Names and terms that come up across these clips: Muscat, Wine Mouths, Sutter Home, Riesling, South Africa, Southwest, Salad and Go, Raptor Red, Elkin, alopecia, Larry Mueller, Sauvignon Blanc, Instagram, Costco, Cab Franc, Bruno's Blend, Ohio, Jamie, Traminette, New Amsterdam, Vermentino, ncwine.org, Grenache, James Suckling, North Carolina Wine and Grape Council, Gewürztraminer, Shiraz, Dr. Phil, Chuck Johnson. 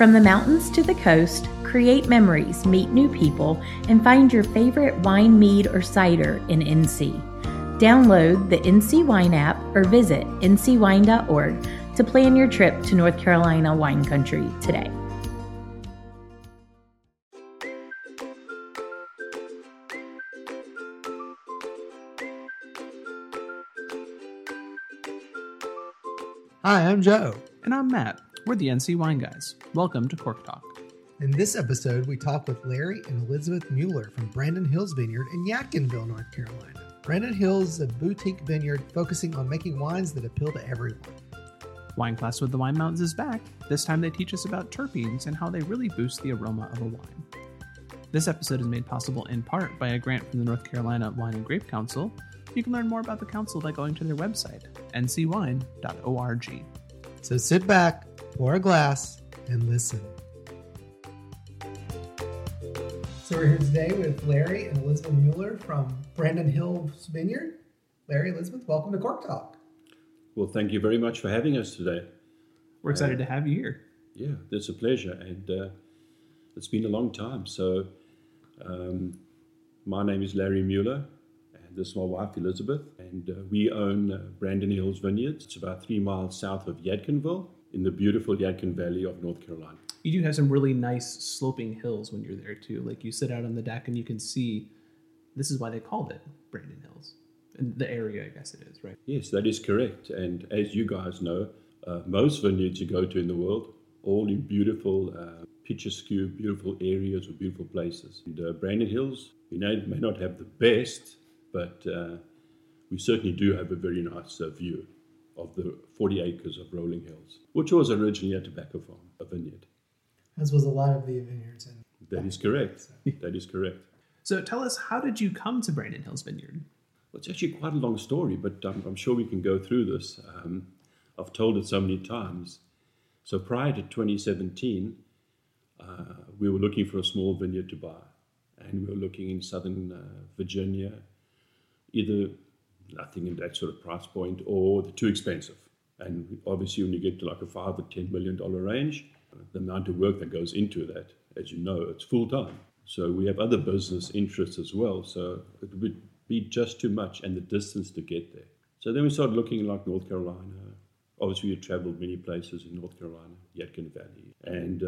From the mountains to the coast, create memories, meet new people, and find your favorite wine, mead, or cider in NC. Download the NC Wine app or visit ncwine.org to plan your trip to North Carolina wine country today. Hi, I'm Joe. And I'm Matt. We're the NC Wine Guys. Welcome to Cork Talk. In this episode, we talk with Larry and Elisabeth Mueller from Brandon Hills Vineyard in Yadkinville, North Carolina. Brandon Hills is a boutique vineyard focusing on making wines that appeal to everyone. Wine Class with the Wine Mouths is back. This time they teach us about terpenes and how they really boost the aroma of a wine. This episode is made possible in part by a grant from the North Carolina Wine and Grape Council. You can learn more about the council by going to their website, ncwine.org. So sit back, pour a glass, and listen. So we're here today with Larry and Elisabeth Mueller from Brandon Hills Vineyard. Larry, Elisabeth, welcome to Cork Talk. Well, thank you very much for having us today. We're excited to have you here. Yeah, it's a pleasure, and it's been a long time. So my name is Larry Mueller, and this is my wife, Elisabeth, and we own Brandon Hills Vineyard. It's about 3 miles south of Yadkinville in the beautiful Yadkin Valley of North Carolina. You do have some really nice sloping hills when you're there, too. Like, you sit out on the deck and you can see, this is why they called it Brandon Hills. And the area, I guess it is, right? Yes, that is correct. And as you guys know, most vineyards you go to in the world, all in beautiful, picturesque, beautiful areas or beautiful places. And Brandon Hills, we may not have the best, but we certainly do have a very nice view of the 40 acres of rolling hills, which was originally a tobacco farm, a vineyard. As was a lot of the vineyards. That is correct. That is correct. So tell us, how did you come to Brandon Hills Vineyard? Well, it's actually quite a long story, but I'm sure we can go through this. I've told it so many times. So prior to 2017, we were looking for a small vineyard to buy. And we were looking in southern Virginia, either nothing in that sort of price point or they're too expensive. And obviously when you get to like a $5 or $10 million range, the amount of work that goes into that, as you know, it's full time. So we have other business interests as well. So it would be just too much and the distance to get there. So then we started looking like North Carolina. Obviously, we had traveled many places in North Carolina, Yadkin Valley. And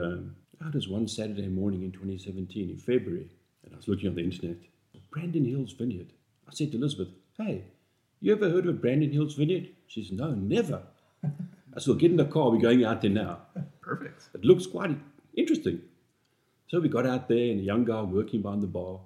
it was one Saturday morning in 2017 in February. And I was looking on the internet, Brandon Hills Vineyard. I said to Elizabeth, hey, you ever heard of Brandon Hills Vineyard? She said, no, never. I said, well, get in the car. We're going out there now. Perfect. It looks quite interesting. So we got out there and a young guy working behind the bar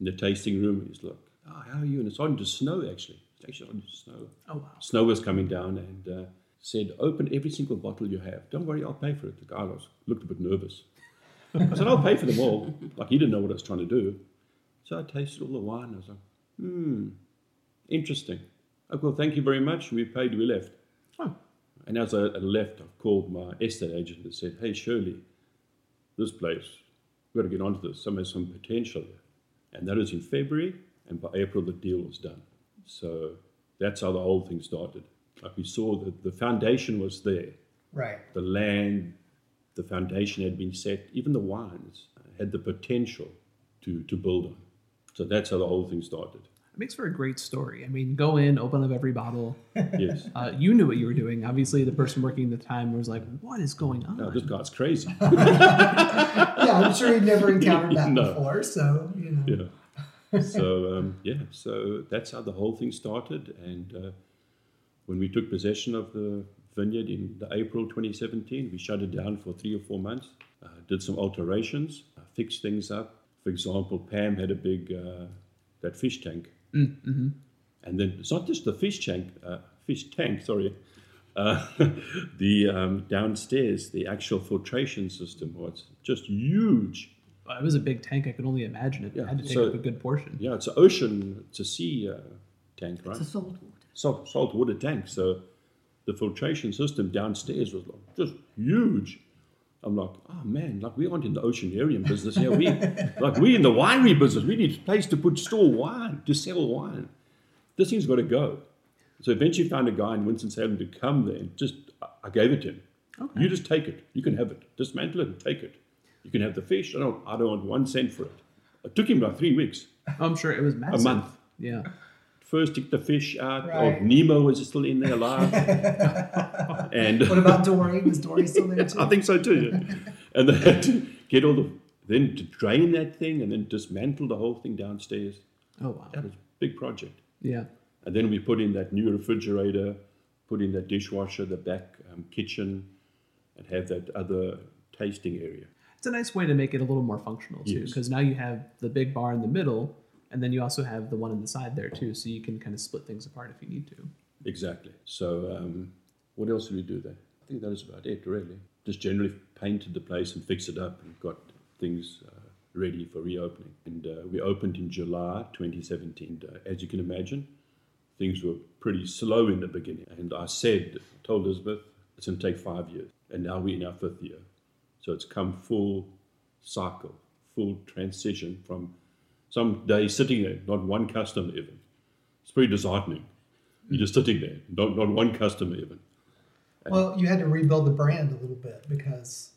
in the tasting room. He's like, oh, how are you? And it's starting to snow, actually. It's actually starting to snow. Oh, wow. Snow was coming down and said, open every single bottle you have. Don't worry, I'll pay for it. The guy looked a bit nervous. I said, I'll pay for them all. Like, he didn't know what I was trying to do. So I tasted all the wine. And I was like, interesting. Oh, well, thank you very much. We paid, we left. Oh. And as I left, I called my estate agent and said, hey, Shirley, this place, we've got to get onto this. Some has some potential. And that was in February, and by April, the deal was done. So that's how the whole thing started. Like, we saw that the foundation was there. Right. The land, the foundation had been set. Even the wines had the potential to build on. So that's how the whole thing started. It makes for a great story. I mean, go in, open up every bottle. Yes. You knew what you were doing. Obviously, the person working at the time was like, what is going on? No, this guy's crazy. Yeah, I'm sure he'd never encountered that before. So, you know. Yeah. So, so that's how the whole thing started. And when we took possession of the vineyard in the April 2017, we shut it down for 3 or 4 months, did some alterations, fixed things up. For example, Pam had a big, that fish tank. Mm-hmm. And then it's not just the fish tank, the downstairs, the actual filtration system was just huge. It was a big tank. I could only imagine it. Yeah. It had to take up a good portion. Yeah, it's an ocean, it's a sea tank, right? It's a saltwater tank. So the filtration system downstairs was like just huge. I'm like, oh man, like, we aren't in the oceanarium business here. We're in the winery business. We need a place to store wine, to sell wine. This thing's got to go. So eventually found a guy in Winston-Salem to come there and I gave it to him. Okay. You just take it. You can have it. Dismantle it and take it. You can have the fish. I don't want 1 cent for it. It took him about 3 weeks. I'm sure it was massive. A month. Yeah. First took the fish out. Right. Old Nemo was still in there alive. And what about Dory? Was Dory still there too? I think so too. Yeah. And they had to get all the... Then to drain that thing and then dismantle the whole thing downstairs. Oh, wow. That was a big project. Yeah. And then we put in that new refrigerator, put in that dishwasher, the back kitchen, and have that other tasting area. It's a nice way to make it a little more functional, too, because now you have the big bar in the middle, and then you also have the one on the side there, too, so you can kind of split things apart if you need to. Exactly. So what else did we do there? I think that was about it, really. Just generally painted the place and fixed it up and got things ready for reopening. And we opened in July 2017. As you can imagine, things were pretty slow in the beginning. And I told Elizabeth, it's going to take 5 years. And now we're in our 5th year. So it's come full cycle, full transition from some day sitting there, not one customer even. It's pretty disheartening. You're just sitting there, not one customer even. And well, you had to rebuild the brand a little bit because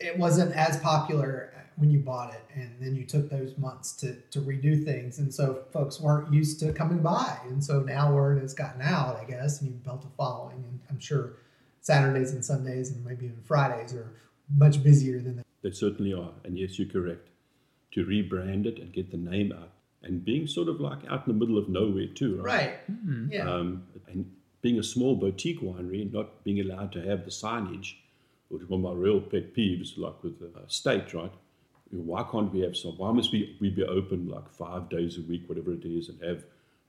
it wasn't as popular when you bought it, and then you took those months to redo things, and so folks weren't used to coming by, and so now word has gotten out, I guess, and you've built a following, and I'm sure Saturdays and Sundays and maybe even Fridays are much busier than that. They certainly are, and yes, you're correct. To rebrand it and get the name out, and being sort of like out in the middle of nowhere too, right? Mm-hmm. Yeah. And being a small boutique winery, not being allowed to have the signage, which is one of my real pet peeves, like with the state, right? Why can't we have some? Why must we be open like 5 days a week, whatever it is, and have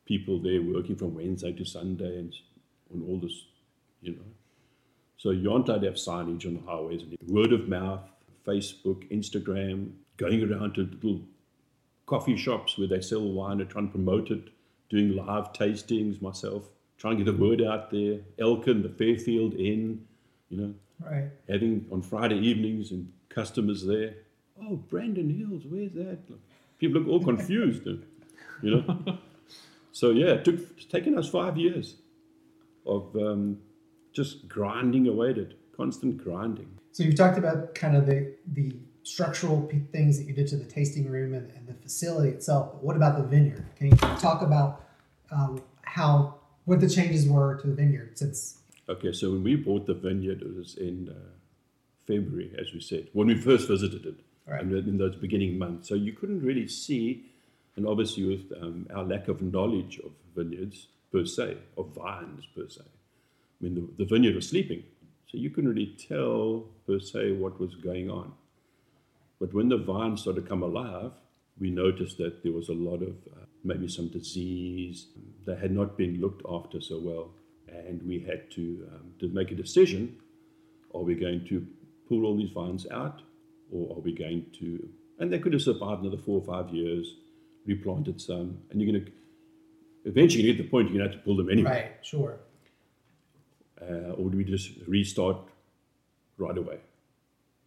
people there working from Wednesday to Sunday and all this, you know? So you aren't allowed to have signage on the highways. And word of mouth, Facebook, Instagram, going around to little coffee shops where they sell wine and trying to promote it, doing live tastings myself, trying to get the word out there. Elkin, the Fairfield Inn, you know. Right. Having on Friday evenings and customers there, oh, Brandon Hills, where's that? People look all confused, you know. So, yeah, it's taken us 5 years of just grinding away at it, constant grinding. So you've talked about kind of the structural things that you did to the tasting room and the facility itself. But what about the vineyard? Can you talk about what the changes were to the vineyard since... Okay, so when we bought the vineyard, it was in February, as we said, when we first visited it, right, and in those beginning months. So you couldn't really see, and obviously with our lack of knowledge of vineyards per se, of vines per se, I mean, the vineyard was sleeping. So you couldn't really tell per se what was going on. But when the vines started to come alive, we noticed that there was a lot of maybe some disease that had not been looked after so well. And we had to make a decision, are we going to pull all these vines out, or are we going to, and they could have survived another 4 or 5 years, replanted some, and you're going to, eventually you get to the point you're going to have to pull them anyway. Right, sure. Or do we just restart right away?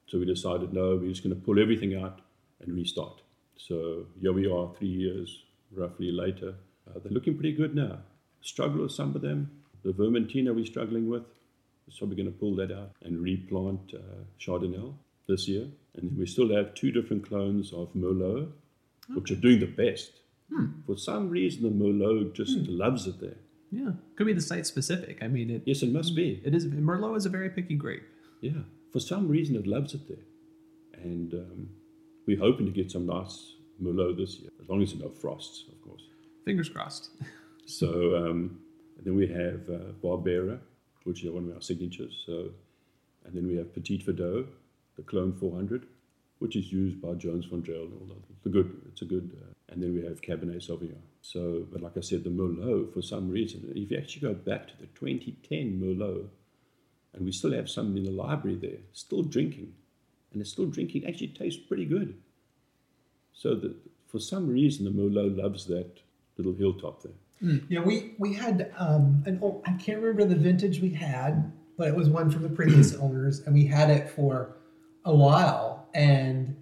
So we decided, no, we're just going to pull everything out and restart. So here we are 3 years roughly later. They're looking pretty good now. Struggle with some of them. The Vermentino we're struggling with, so we're going to pull that out and replant Chardonnay this year. And we still have 2 different clones of Merlot, which are doing the best. For some reason, the Merlot just loves it there. Yeah, could be the site specific. I mean, yes, it must be. It is. Merlot is a very picky grape. Yeah, for some reason, it loves it there. And we're hoping to get some nice Merlot this year, as long as there's no frosts, of course. Fingers crossed. So... and then we have Barbera, which is one of our signatures. So, and then we have Petit Verdot, the clone 400, which is used by Jones Fondrel and all that. And then we have Cabernet Sauvignon. So, but like I said, the Merlot, for some reason, if you actually go back to the 2010 Merlot, and we still have some in the library there, still drinking, and it's still drinking, actually tastes pretty good. So that for some reason, the Merlot loves that little hilltop there. Yeah, we had an old, I can't remember the vintage we had, but it was one from the previous owners, and we had it for a while. And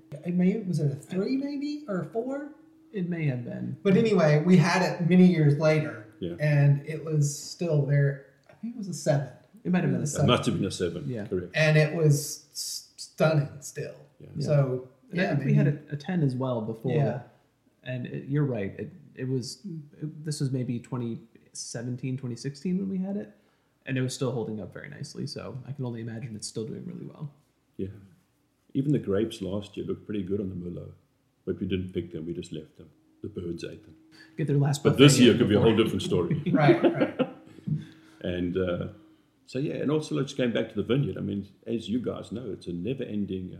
was it a 3 maybe or a 4? It may have been. But anyway, we had it many years later, and it was still there. I think it was a 7. It might have been a seven. It must have been a seven. Yeah, correct. And it was stunning still. Yeah. So yeah, I think we had a 10 as well before. Yeah. And you're right. This was maybe 2017, 2016 when we had it, and it was still holding up very nicely. So I can only imagine it's still doing really well. Yeah. Even the grapes last year looked pretty good on the Merlot, but we didn't pick them. We just left them. The birds ate them. Get their last. But this year could be a whole different story. Right. And so, yeah, and also let's go back to the vineyard. I mean, as you guys know, it's a never-ending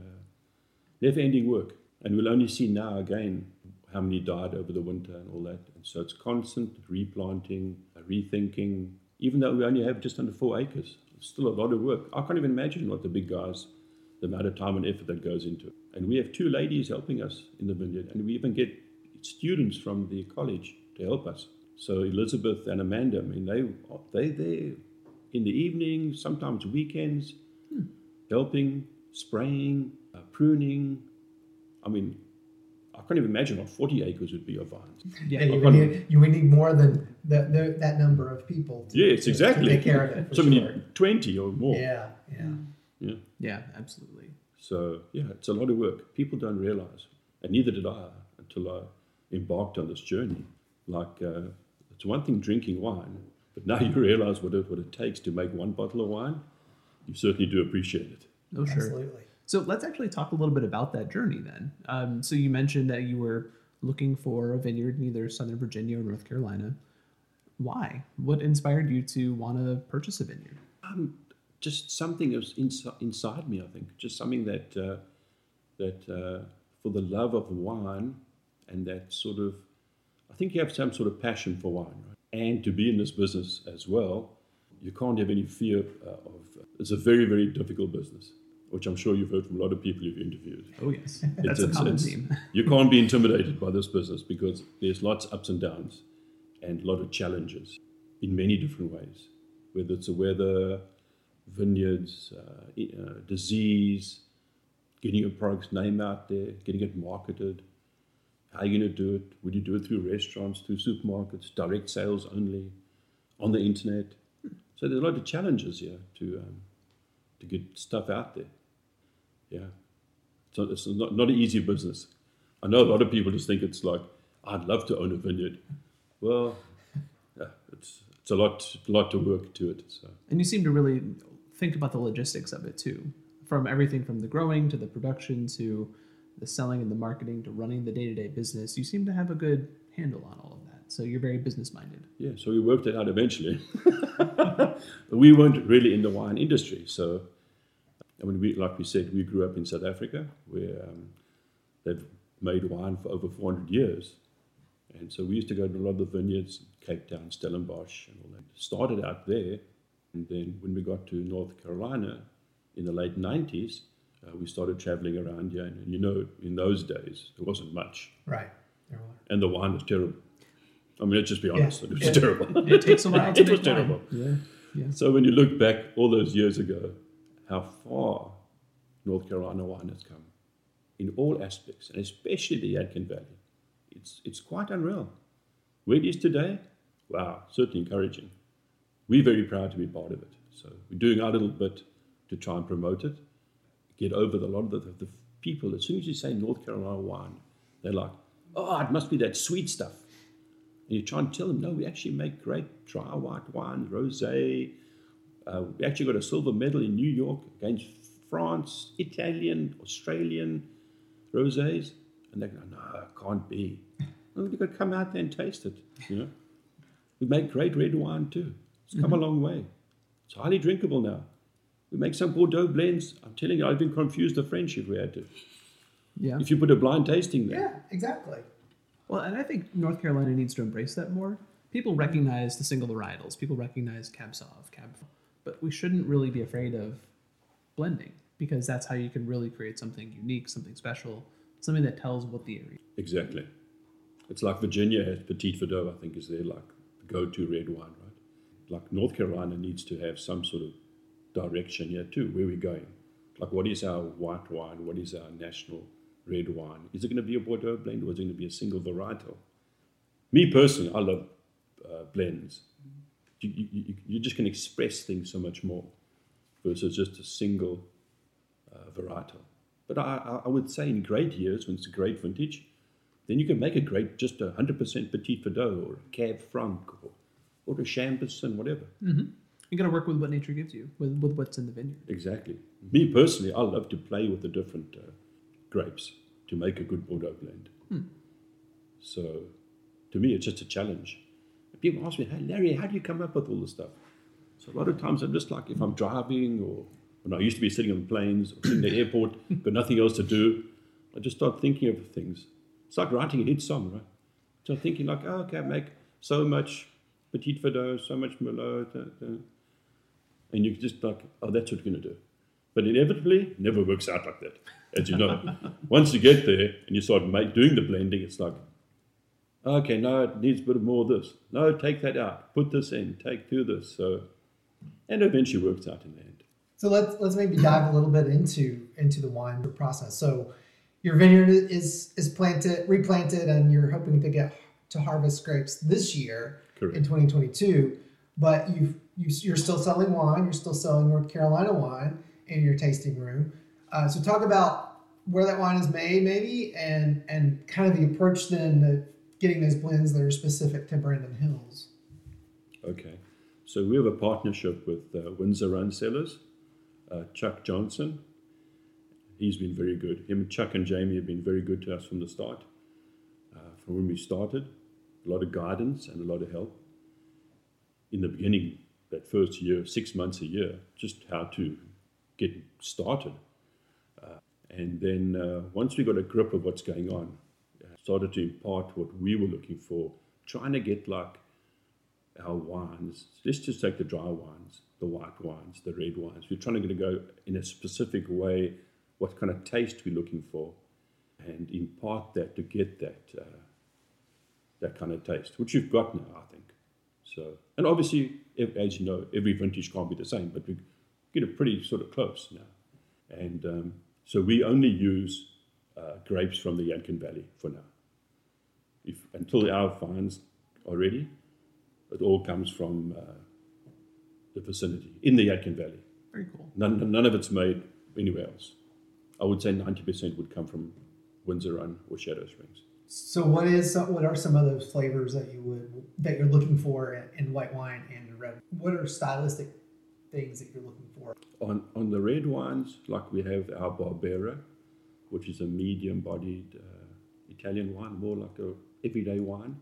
work. And we'll only see now again how many died over the winter and all that. And so it's constant replanting, rethinking. Even though we only have just under 4 acres, it's still a lot of work. I can't even imagine what the big guys, the amount of time and effort that goes into it. And we have 2 ladies helping us in the vineyard. And we even get students from the college to help us. So Elizabeth and Amanda, I mean, they're there in the evening, sometimes weekends, helping, spraying, pruning. I mean, I can't even imagine what 40 acres would be of vines. Yeah, you would need more than that number of people to take care of it. So we need 20 or more. Yeah. Yeah, absolutely. So, yeah, it's a lot of work. People don't realize, and neither did I until I embarked on this journey. Like, it's one thing drinking wine, but now you realize what it takes to make one bottle of wine. You certainly do appreciate it. Oh, sure. Absolutely. So let's actually talk a little bit about that journey then. So you mentioned that you were looking for a vineyard in either Southern Virginia or North Carolina. Why? What inspired you to want to purchase a vineyard? Just something that inside me, I think. Just something that for the love of wine and that sort of, I think you have some sort of passion for wine, right? And to be in this business as well, you can't have any fear of it's a very, very difficult business, which I'm sure you've heard from a lot of people you've interviewed. Oh, yes. That's a common theme. You can't be intimidated by this business because there's lots of ups and downs and a lot of challenges in many different ways, whether it's the weather, vineyards, disease, getting your product's name out there, getting it marketed. How are you going to do it? Would you do it through restaurants, through supermarkets, direct sales only, on the internet? So there's a lot of challenges here to get stuff out there. Yeah. So it's not an easy business. I know a lot of people just think it's like, I'd love to own a vineyard. Well, yeah, it's a lot to work to it. So. And you seem to really think about the logistics of it too, from everything from the growing to the production to the selling and the marketing to running the day-to-day business. You seem to have a good handle on all of that. So you're very business-minded. Yeah, so we worked it out eventually. We weren't really in the wine industry. So, I mean, we grew up in South Africa where they've made wine for over 400 years. And so we used to go to a lot of the vineyards, Cape Town, Stellenbosch, and all that. Started out there. And then when we got to North Carolina in the late 90s, we started traveling around here, and in those days, there wasn't much. Right. And the wine was terrible. I mean, let's just be honest, it was terrible. It takes a while to make wine. It was terrible. Yeah. So when you look back all those years ago, how far North Carolina wine has come in all aspects, and especially the Yadkin Valley. It's quite unreal. Where it is today, wow, certainly encouraging. We're very proud to be part of it. So we're doing our little bit to try and promote it. Get over a lot of the people. As soon as you say North Carolina wine, they're like, oh, it must be that sweet stuff. And you try and tell them, no, we actually make great dry white wine, rosé. We actually got a silver medal in New York against France, Italian, Australian rosés. And they go, no, it can't be. Well, you've got to come out there and taste it. We make great red wine too. It's come a long way. It's highly drinkable now. We make some Bordeaux blends. I'm telling you, I've been confused the French if we had to. Yeah. If you put a blind tasting there. Yeah, exactly. Well, and I think North Carolina needs to embrace that more. People recognize the single varietals. People recognize Cab Sauv, Cab Franc. But we shouldn't really be afraid of blending because that's how you can really create something unique, something special, something that tells what the area is. Exactly. It's like Virginia has Petit Verdot, I think, is their like go-to red wine, right? Like North Carolina needs to have some sort of direction here too, where we're going. Like what is our white wine? What is our national red wine? Is it going to be a Bordeaux blend or is it going to be a single varietal? Me personally, I love blends. you just can express things so much more versus just a single varietal. But I would say in great years, when it's a great vintage, then you can make a grape just 100% Petit Verdot or a Cab Franc or a Chambourcin, whatever. Mm-hmm. You got to work with what nature gives you, with what's in the vineyard. Exactly. Me personally, I love to play with the different grapes to make a good Bordeaux blend. Mm. So to me, it's just a challenge. People ask me, hey, Larry, how do you come up with all this stuff? So a lot of times I'm just like, if I'm driving or when I used to be sitting on planes or sitting at the airport, got nothing else to do, I just start thinking of things. It's like writing a hit song, right? So I'm thinking like, oh, okay, I make so much Petit Verdot, so much Merlot, and you just like, oh, that's what you're going to do. But inevitably, it never works out like that, as you know. Once you get there and you start doing the blending, it's like, okay, no, it needs a bit more of this. No, take that out. Put this in. Take through this. So, and eventually works out in the end. So let's maybe dive a little bit into the wine process. So your vineyard is planted, replanted, and you're hoping to get to harvest grapes this year. Correct. In 2022, but you're still selling wine, you're still selling North Carolina wine in your tasting room. So talk about where that wine is made maybe and kind of the approach then of getting those blends that are specific to Brandon Hills. Okay, so we have a partnership with Windsor Run Cellars, Chuck Johnson. He's been very good. Him, Chuck, and Jamie have been very good to us from the start, from when we started. A lot of guidance and a lot of help. In the beginning, that first year, 6 months a year, just how to get started. And then once we got a grip of what's going on, started to impart what we were looking for, trying to get like our wines. Let's just take the dry wines, the white wines, the red wines. We're trying to go in a specific way, what kind of taste we're looking for, and impart that to get that kind of taste, which you've got now, I think. So, and obviously, as you know, every vintage can't be the same, but we get it pretty sort of close now. And so we only use grapes from the Yadkin Valley for now. Until our vines are ready, it all comes from the vicinity in the Yadkin Valley. Very cool. None of it's made anywhere else. I would say 90% would come from Windsor Run or Shadow Springs. So what are some of those flavors that you're looking for in white wine and in red? What are stylistic things that you're looking for? On the red wines, like we have our Barbera, which is a medium-bodied Italian wine, more like a everyday wine.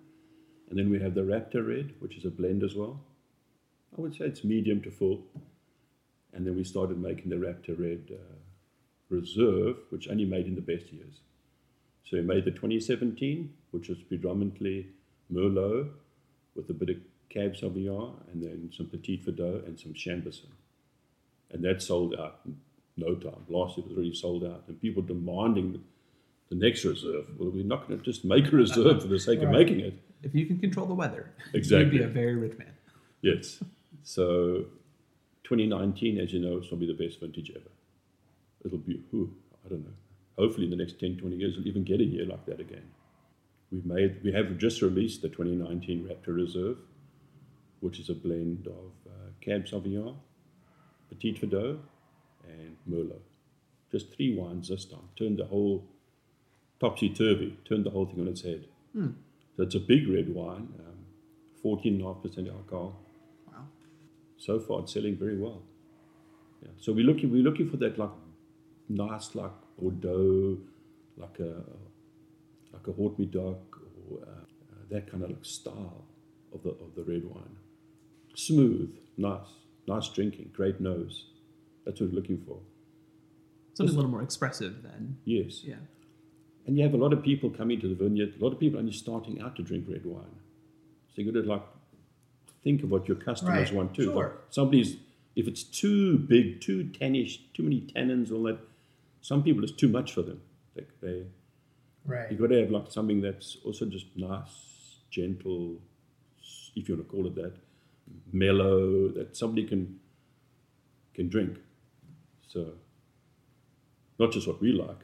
And then we have the Raptor Red, which is a blend as well. I would say it's medium to full. And then we started making the Raptor Red Reserve, which only made in the best years. So we made the 2017, which was predominantly Merlot with a bit of Cab Sauvignon and then some Petit Verdot and some Chambourcin. And that sold out in no time. Last year it was already sold out. And people demanding the next reserve. Well, we're not going to just make a reserve for the sake of making it. If you can control the weather, exactly. You'd be a very rich man. Yes. So 2019, as you know, it's probably the best vintage ever. It'll be, I don't know. Hopefully in the next 10, 20 years, we'll even get a year like that again. We have just released the 2019 Raptor Reserve, which is a blend of Cab Sauvignon, Petit Verdot, and Merlot. Just three wines this time. Turned the whole topsy-turvy, turned the whole thing on its head. Mm. So it's a big red wine, 14.5% alcohol. Wow. So far, it's selling very well. Yeah. So we're looking for that like nice like Bordeaux, like a haut middag, or that kind of like style of the red wine. Smooth, nice drinking, great nose. That's what we're looking for. Something a little more expressive then. Yes. Yeah. And you have a lot of people coming to the vineyard. A lot of people are just starting out to drink red wine, so you got to like think of what your customers want too. Sure. Like somebody's, if it's too big, too tannish, too many tannins, all that. Some people, it's too much for them. Like you got to have like something that's also just nice, gentle, if you want to call it that, mellow, that somebody can drink. So, not just what we like.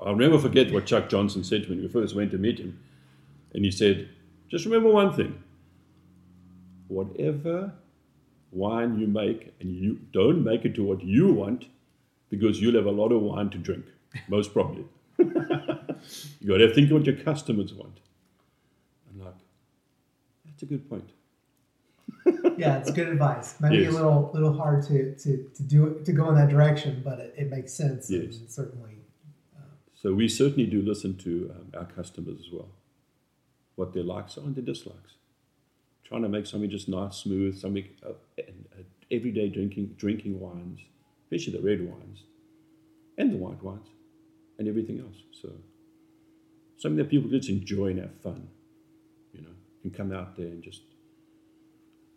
I'll never forget what Chuck Johnson said to me when we first went to meet him. And he said, just remember one thing. whatever wine you make, and you don't make it to what you want, because you'll have a lot of wine to drink, most probably. You got to think what your customers want. I'm like, that's a good point. Yeah, it's good advice. Might be a little hard to do it, to go in that direction, but it makes sense. Yes. And certainly. So we certainly do listen to our customers as well, what their likes are and their dislikes. Trying to make something just nice, smooth, something everyday drinking wines, especially the red wines, and the white wines, and everything else. So something that people just enjoy and have fun, you know, and come out there and just.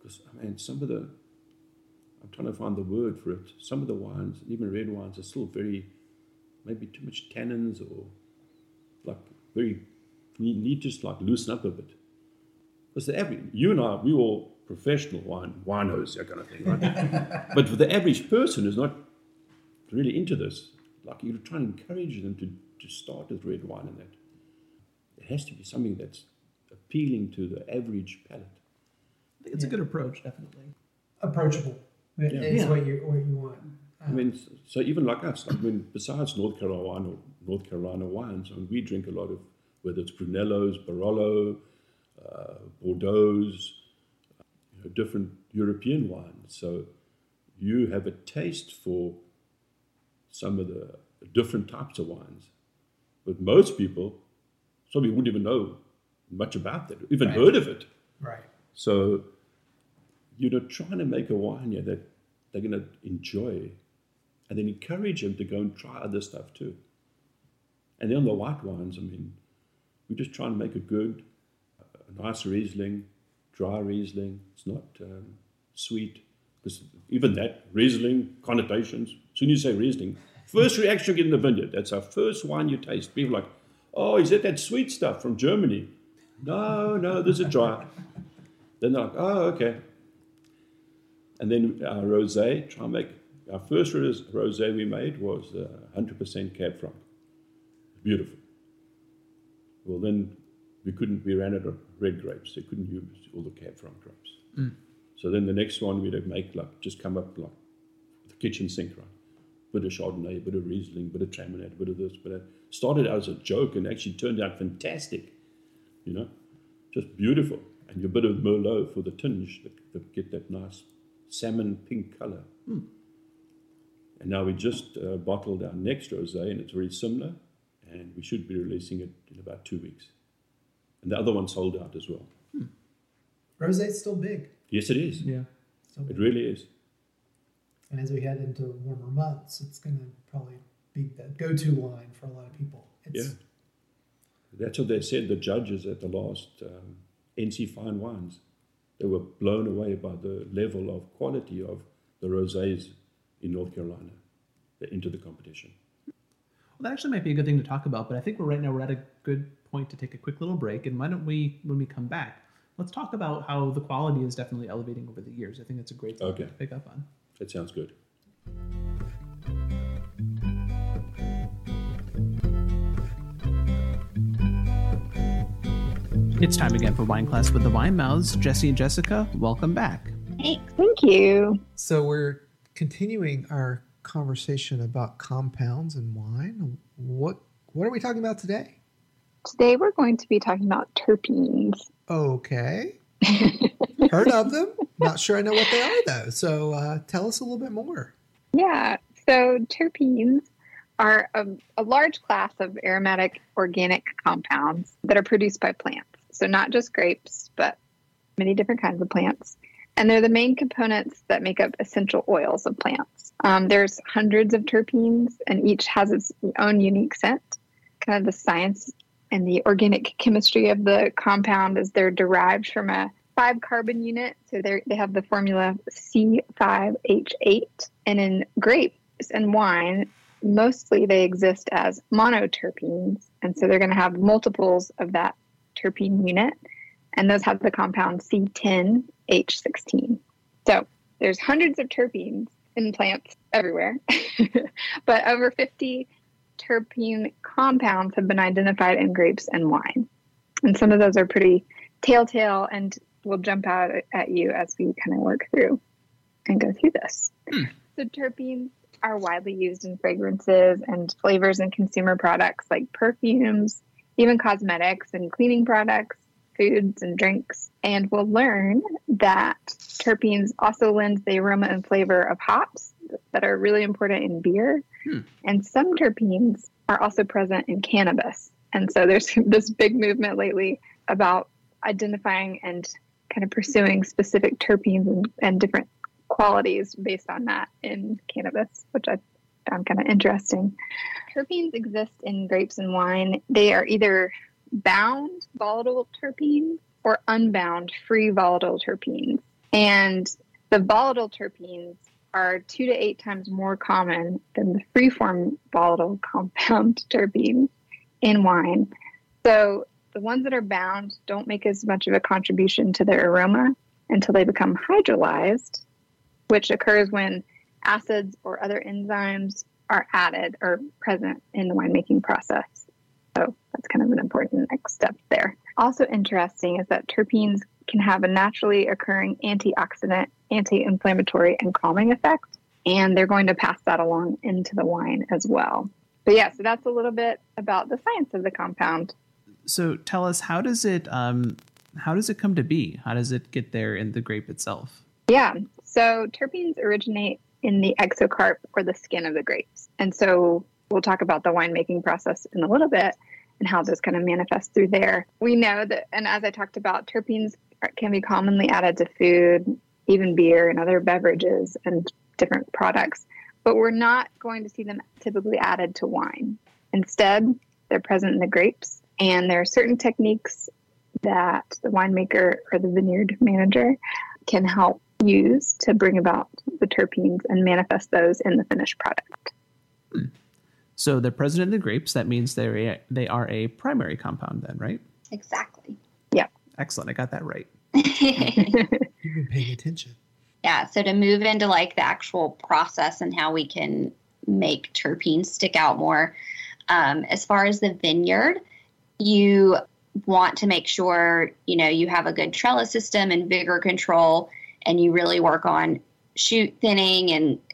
I mean, I'm trying to find the word for it. Some of the wines, even red wines, are still very, maybe too much tannins or like very, you need to just like loosen up a bit. Because the average, you and I, we were all professional winos, that kind of thing, right? But for the average person who's not really into this, like you try and encourage them to start with red wine and that. It has to be something that's appealing to the average palate. It's a good approach, definitely. Approachable. It's what you want. I mean, so even like us, I mean, besides North Carolina wines, I mean, we drink a lot of, whether it's Brunellos, Barolo, Bordeaux's, different European wines. So you have a taste for some of the different types of wines. But most people, some people wouldn't even know much about that, even heard of it. Right. So, trying to make a wine here that they're going to enjoy, and then encourage them to go and try other stuff too. And then on the white wines, I mean, we just try and make a good, a nice Riesling, dry Riesling. It's not sweet, because even that, Riesling, connotations. As soon as you say Riesling, first reaction you get in the vineyard, that's our first wine you taste. People are like, oh, is that sweet stuff from Germany? No, this is dry. Then they're like, oh, okay. And then our rosé, our first rosé we made was 100% Cab Franc. Beautiful. Well, then we ran out of red grapes. They couldn't use all the Cab Franc grapes. Mm. So then the next one we'd make, like, just come up like the kitchen sink, right? Bit of Chardonnay, bit of Riesling, bit of Traminette, bit of this, bit of that. Started out as a joke and actually turned out fantastic, just beautiful. And your bit of Merlot for the tinge that get that nice salmon pink color. Mm. And now we just bottled our next rosé, and it's very similar, and we should be releasing it in about 2 weeks. And the other one sold out as well. Mm. Rosé's still big. Yes, it is. Yeah, it really is. And as we head into warmer months, it's going to probably be the go-to wine for a lot of people. That's what they said. The judges at the last. NC Fine Wines, they were blown away by the level of quality of the rosés in North Carolina. They're into the competition. Well, that actually might be a good thing to talk about, but I think we're at a good point to take a quick little break, and why don't we, when we come back, let's talk about how the quality is definitely elevating over the years. I think that's a great thing to pick up on. That sounds good. It's time again for Wine Class with the Wine Mouths. Jesse and Jessica, welcome back. Hey, thank you. So we're continuing our conversation about compounds and wine. What are we talking about today? Today we're going to be talking about terpenes. Okay. Heard of them. Not sure I know what they are, though. So tell us a little bit more. Yeah. So terpenes are a large class of aromatic organic compounds that are produced by plants. So not just grapes, but many different kinds of plants. And they're the main components that make up essential oils of plants. There's hundreds of terpenes, and each has its own unique scent. Kind of the science and the organic chemistry of the compound is they're derived from a 5-carbon unit. So they have the formula C5H8. And in grapes and wine, mostly they exist as monoterpenes, and so they're going to have multiples of that terpene unit, and those have the compound C10H16. So there's hundreds of terpenes in plants everywhere, but over 50 terpene compounds have been identified in grapes and wine, and some of those are pretty telltale and will jump out at you as we kind of work through and go through this. So terpenes are widely used in fragrances and flavors and consumer products like perfumes, even cosmetics and cleaning products, foods and drinks. And we'll learn that terpenes also lend the aroma and flavor of hops that are really important in beer. And some terpenes are also present in cannabis. And so there's this big movement lately about identifying and kind of pursuing specific terpenes and different qualities based on that in cannabis, which I found kind of interesting. Terpenes exist in grapes and wine. They are either bound volatile terpenes or unbound free volatile terpenes. And the volatile terpenes are 2 to 8 times more common than the free-form volatile compound terpenes in wine. So the ones that are bound don't make as much of a contribution to their aroma until they become hydrolyzed, which occurs when acids or other enzymes are added or present in the winemaking process. So that's kind of an important next step there. Also interesting is that terpenes can have a naturally occurring antioxidant, anti-inflammatory, and calming effect, and they're going to pass that along into the wine as well. But yeah, so that's a little bit about the science of the compound. So tell us, how does it come to be? How does it get there in the grape itself? Yeah, so terpenes originate in the exocarp or the skin of the grapes. And so we'll talk about the winemaking process in a little bit and how those kind of manifest through there. We know that, and as I talked about, terpenes can be commonly added to food, even beer and other beverages and different products, but we're not going to see them typically added to wine. Instead, they're present in the grapes, and there are certain techniques that the winemaker or the vineyard manager can help use to bring about the terpenes and manifest those in the finished product. So they're present in the grapes. That means they are a primary compound then, right? Exactly. Yeah. Excellent. I got that right. You've been paying attention. Yeah. So to move into like the actual process and how we can make terpenes stick out more, as far as the vineyard, you want to make sure, you have a good trellis system and vigor control, and you really work on shoot thinning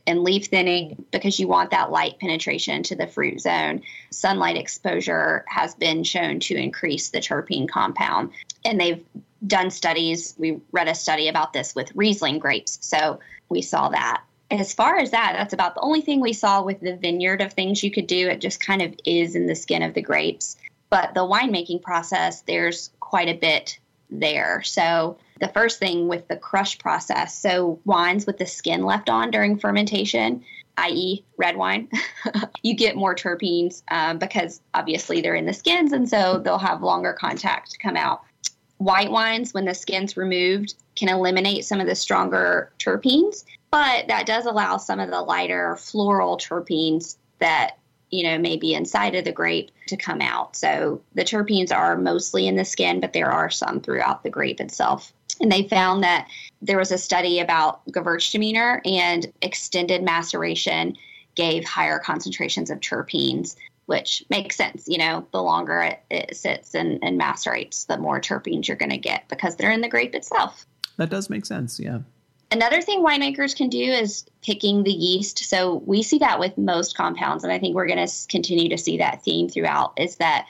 and leaf thinning because you want that light penetration to the fruit zone. Sunlight exposure has been shown to increase the terpene compound. And they've done studies. We read a study about this with Riesling grapes. So we saw that. As far as that's about the only thing we saw with the vineyard of things you could do. It just kind of is in the skin of the grapes. But the winemaking process, there's quite a bit there. So the first thing with the crush process, so wines with the skin left on during fermentation, i.e. red wine, you get more terpenes because obviously they're in the skins, and so they'll have longer contact to come out. White wines, when the skin's removed, can eliminate some of the stronger terpenes, but that does allow some of the lighter floral terpenes that maybe inside of the grape to come out. So the terpenes are mostly in the skin, but there are some throughout the grape itself. And they found that there was a study about Gewürztraminer, and extended maceration gave higher concentrations of terpenes, which makes sense. The longer it sits and macerates, the more terpenes you're going to get because they're in the grape itself. That does make sense, yeah. Another thing winemakers can do is picking the yeast. So we see that with most compounds, and I think we're going to continue to see that theme throughout, is that,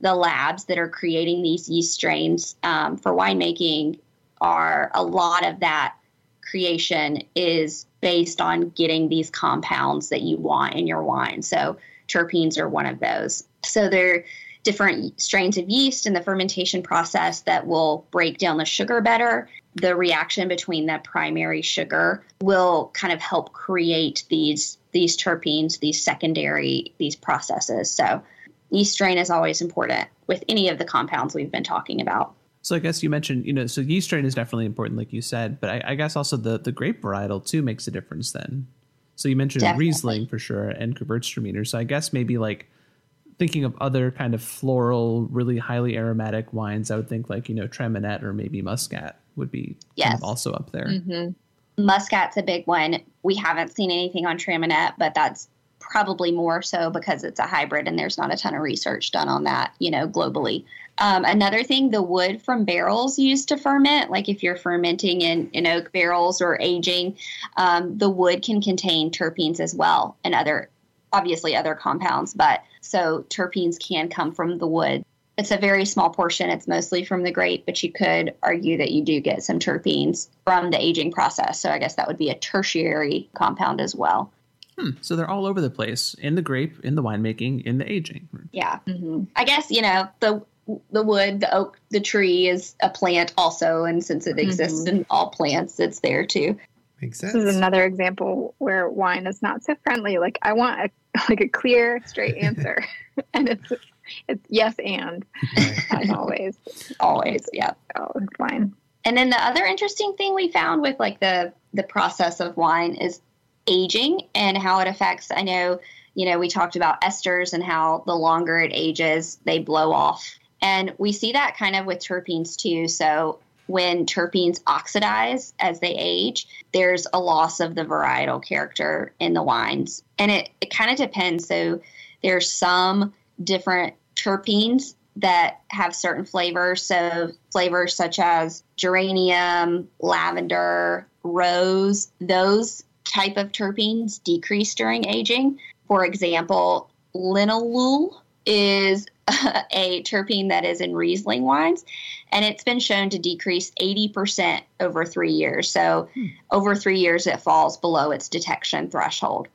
the labs that are creating these yeast strains for winemaking are, a lot of that creation is based on getting these compounds that you want in your wine. So terpenes are one of those. So they're different strains of yeast in the fermentation process that will break down the sugar better. The reaction between the primary sugar will kind of help create these terpenes, these processes. So yeast strain is always important with any of the compounds we've been talking about. So I guess you mentioned, so yeast strain is definitely important, like you said, but I guess also the grape varietal too makes a difference then. So you mentioned definitely Riesling for sure and Gewürztraminer. So I guess maybe like thinking of other kind of floral, really highly aromatic wines, I would think like, Traminette or maybe Muscat would be kind of also up there. Mm-hmm. Muscat's a big one. We haven't seen anything on Traminette, but that's probably more so because it's a hybrid and there's not a ton of research done on that, you know, globally. Another thing, the wood from barrels used to ferment, like if you're fermenting in oak barrels or aging, the wood can contain terpenes as well and other, obviously other compounds, but so terpenes can come from the wood. It's a very small portion. It's mostly from the grape, but you could argue that you do get some terpenes from the aging process. So I guess that would be a tertiary compound as well. So they're all over the place, in the grape, in the winemaking, in the aging. Yeah. Mm-hmm. I guess, you know, the wood, the oak, the tree is a plant also. And since it exists in all plants, it's there too. Makes sense. This is another example where wine is not so friendly. Like, I want a clear, straight answer. And it's yes and. As always. Always, yeah. Oh, it's wine. And then the other interesting thing we found with, like, the process of wine is aging and how it affects. I know, you know, we talked about esters and how the longer it ages, they blow off. And we see that kind of with terpenes too. So when terpenes oxidize as they age, there's a loss of the varietal character in the wines. And it kind of depends. So there's some different terpenes that have certain flavors. So flavors such as geranium, lavender, rose, those type of terpenes decrease during aging. For example, linalool is a terpene that is in Riesling wines, and it's been shown to decrease 80% over 3 years. So over 3 years, it falls below its detection threshold.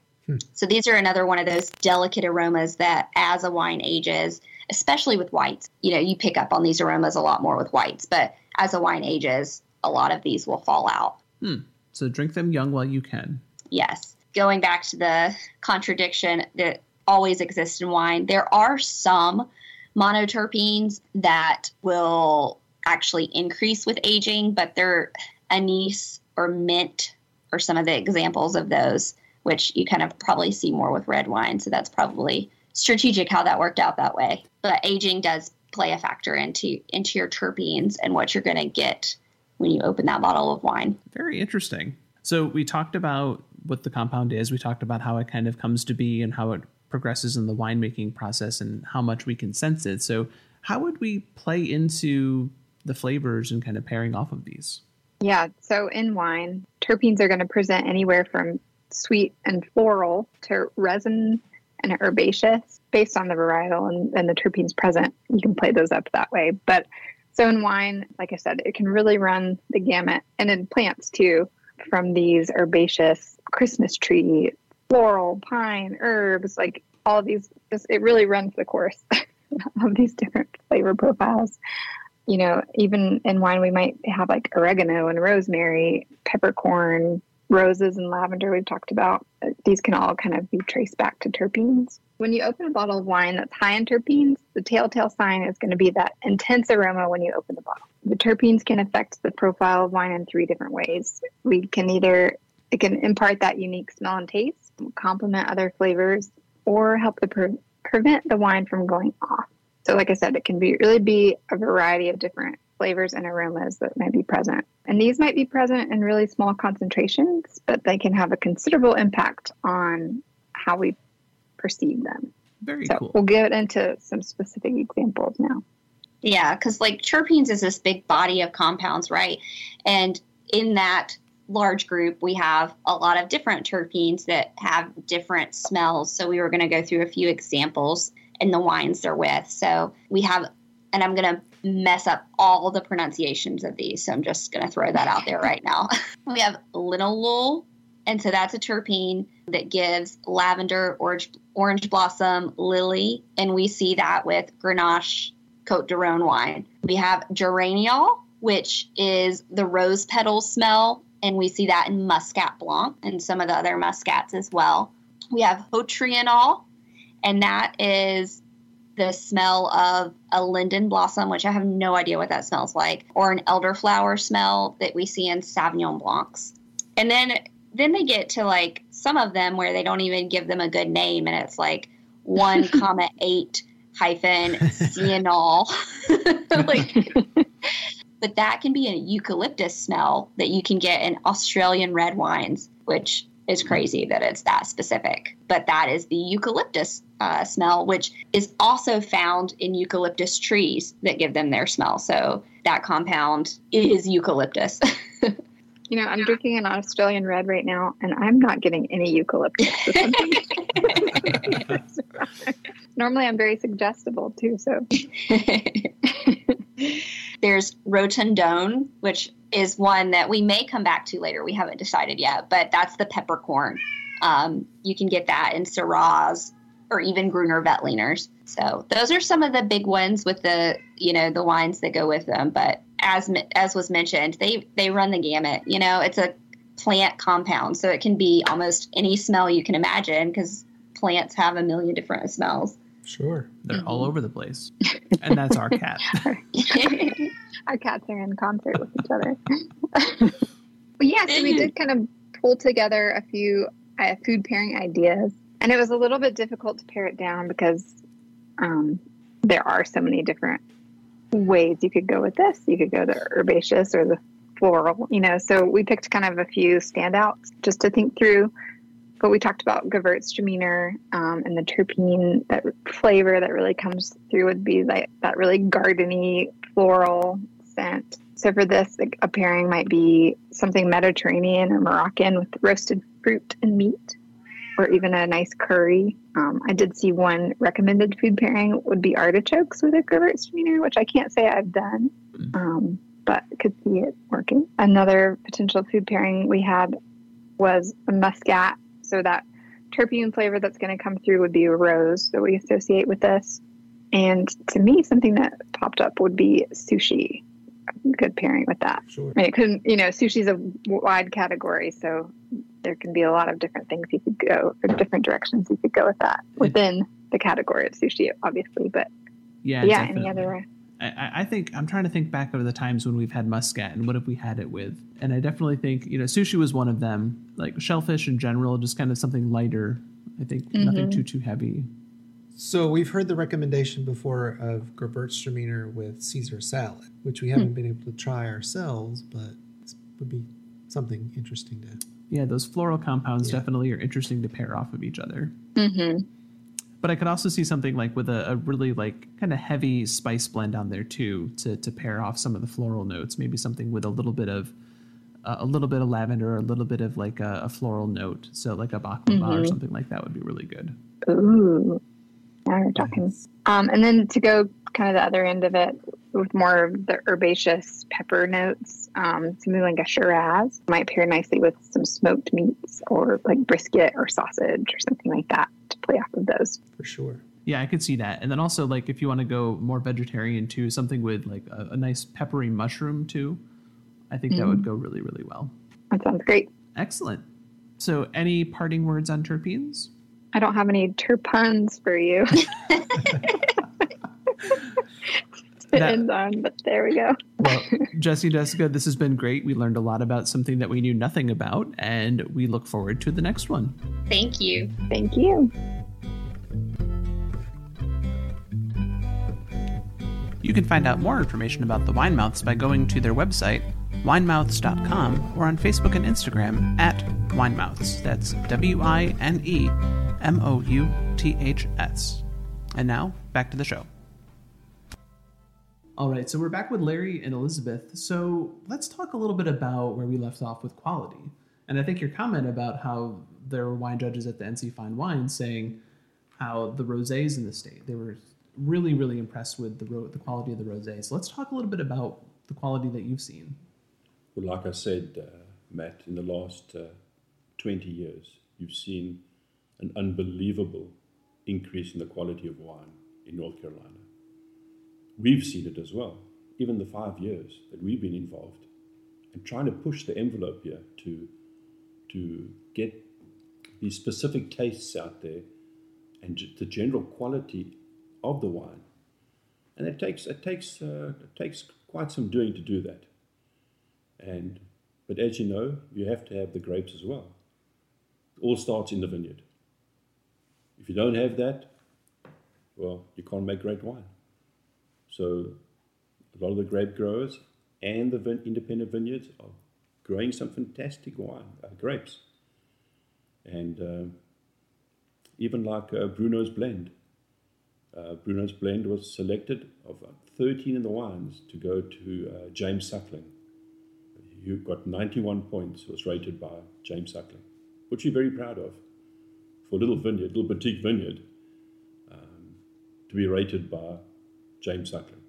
So these are another one of those delicate aromas that as a wine ages, especially with whites, you know, you pick up on these aromas a lot more with whites, but as a wine ages, a lot of these will fall out. So drink them young while you can. Yes. Going back to the contradiction that always exists in wine, there are some monoterpenes that will actually increase with aging, but they're anise or mint or some of the examples of those, which you kind of probably see more with red wine. So that's probably strategic how that worked out that way. But aging does play a factor into your terpenes and what you're going to get when you open that bottle of wine. Very interesting. So we talked about what the compound is. We talked about how it kind of comes to be and how it progresses in the winemaking process and how much we can sense it. So how would we play into the flavors and kind of pairing off of these? Yeah. So in wine, terpenes are going to present anywhere from sweet and floral to resin and herbaceous based on the varietal and the terpenes present. You can play those up that way. But so in wine, like I said, it can really run the gamut. And in plants, too, from these herbaceous Christmas tree, floral, pine, herbs, like all of these, it really runs the course of these different flavor profiles. You know, even in wine, we might have like oregano and rosemary, peppercorn, roses and lavender we've talked about. These can all kind of be traced back to terpenes. When you open a bottle of wine that's high in terpenes, the telltale sign is going to be that intense aroma when you open the bottle. The terpenes can affect the profile of wine in three different ways. It can impart that unique smell and taste, complement other flavors, or help to prevent the wine from going off. So like I said, it can really be a variety of different flavors and aromas that might be present. And these might be present in really small concentrations, but they can have a considerable impact on how we perceive them. Very cool. We'll get into some specific examples now. Yeah, because like terpenes is this big body of compounds, right? And in that large group, we have a lot of different terpenes that have different smells. So we were going to go through a few examples in the wines they're with. So we have, and I'm going to mess up all the pronunciations of these, so I'm just going to throw that out there right now. We have linalool, and so that's a terpene that gives lavender, orange blossom, lily, and we see that with Grenache Côte de Rhône wine. We have geraniol, which is the rose petal smell, and we see that in Muscat Blanc and some of the other Muscats as well. We have hotrianol, and that is the smell of a linden blossom, which I have no idea what that smells like, or an elderflower smell that we see in Sauvignon Blancs. And then they get to like some of them where they don't even give them a good name, and it's like 1,8-cianol. Like, but that can be a eucalyptus smell that you can get in Australian red wines, which It's crazy that it's that specific. But that is the eucalyptus smell, which is also found in eucalyptus trees that give them their smell. So that compound is eucalyptus. You know, I'm drinking an Australian red right now, and I'm not getting any eucalyptus. Normally, I'm very suggestible, too, so. There's rotondone, which is one that we may come back to later. We haven't decided yet, but that's the peppercorn. You can get that in Syrahs or even Gruner Veltliners. So those are some of the big ones with the, you know, the wines that go with them. But as was mentioned, they run the gamut. You know, it's a plant compound, so it can be almost any smell you can imagine because plants have a million different smells. Sure. They're all over the place. And that's our cat. Our cats are in concert with each other. But yeah, so we did kind of pull together a few food pairing ideas. And it was a little bit difficult to pare it down because there are so many different ways you could go with this. You could go the herbaceous or the floral, you know. So we picked kind of a few standouts just to think through. But we talked about Gewürztraminer and the terpene, that flavor that really comes through would be like that really gardeny floral scent. So for this, like, a pairing might be something Mediterranean or Moroccan with roasted fruit and meat, or even a nice curry. I did see one recommended food pairing would be artichokes with a Gewürztraminer, which I can't say I've done, but could see it working. Another potential food pairing we had was a Muscat. So that terpene flavor that's going to come through would be a rose that we associate with this. And to me, something that popped up would be sushi. Good pairing with that. Sure. I mean, it couldn't, you know, sushi's a wide category, so there can be a lot of different things you could go, or different directions you could go with that within the category of sushi, obviously. But yeah, any other. I think I'm trying to think back over the times when we've had Muscat and what if we had it with, and I definitely think, you know, sushi was one of them, like shellfish in general, just kind of something lighter. I think nothing too heavy. So we've heard the recommendation before of Gewürztraminer with Caesar salad, which we haven't been able to try ourselves, but it would be something interesting to. Yeah. Those floral compounds definitely are interesting to pair off of each other. But I could also see something like with a really like kind of heavy spice blend on there too, to pair off some of the floral notes. Maybe something with a little bit of lavender, or a little bit of like a floral note. So like a baklava or something like that would be really good. Ooh, now you're talking. And then to go kind of the other end of it with more of the herbaceous pepper notes, something like a Shiraz might pair nicely with some smoked meats or like brisket or sausage or something like that. Play off of those for sure. Yeah, I could see that. And then also, like, if you want to go more vegetarian too, something with like a nice peppery mushroom too, I think that would go really, really well. That sounds great. Excellent. So any parting words on terpenes? I don't have any terpenes for you to end on, but there we go. Well, Jesse, Jessica, this has been great. We learned a lot about something that we knew nothing about, and we look forward to the next one. Thank you. Thank you. You can find out more information about the Wine Mouths by going to their website, winemouths.com, or on Facebook and Instagram at Wine Mouths. That's WineMouths. And now, back to the show. All right, so we're back with Larry and Elizabeth. So let's talk a little bit about where we left off with quality. And I think your comment about how there were wine judges at the NC Fine Wine saying how the rosés in the state, they were really, really impressed with the quality of the rosé. So let's talk a little bit about the quality that you've seen. Well, like I said, Matt, in the last 20 years, you've seen an unbelievable increase in the quality of wine in North Carolina. We've seen it as well, even the 5 years that we've been involved and trying to push the envelope here to get these specific tastes out there and the general quality of the wine. And it takes quite some doing to do that. But as you know, you have to have the grapes as well. It all starts in the vineyard. If you don't have that, well, you can't make great wine. So a lot of the grape growers and the independent vineyards are growing some fantastic wine, grapes. And even like Bruno's Blend. Bruno's Blend was selected of 13 in the wines to go to James Suckling. Who got 91 points, was rated by James Suckling, which we're very proud of. For a little vineyard, little boutique vineyard, to be rated by James Suckling,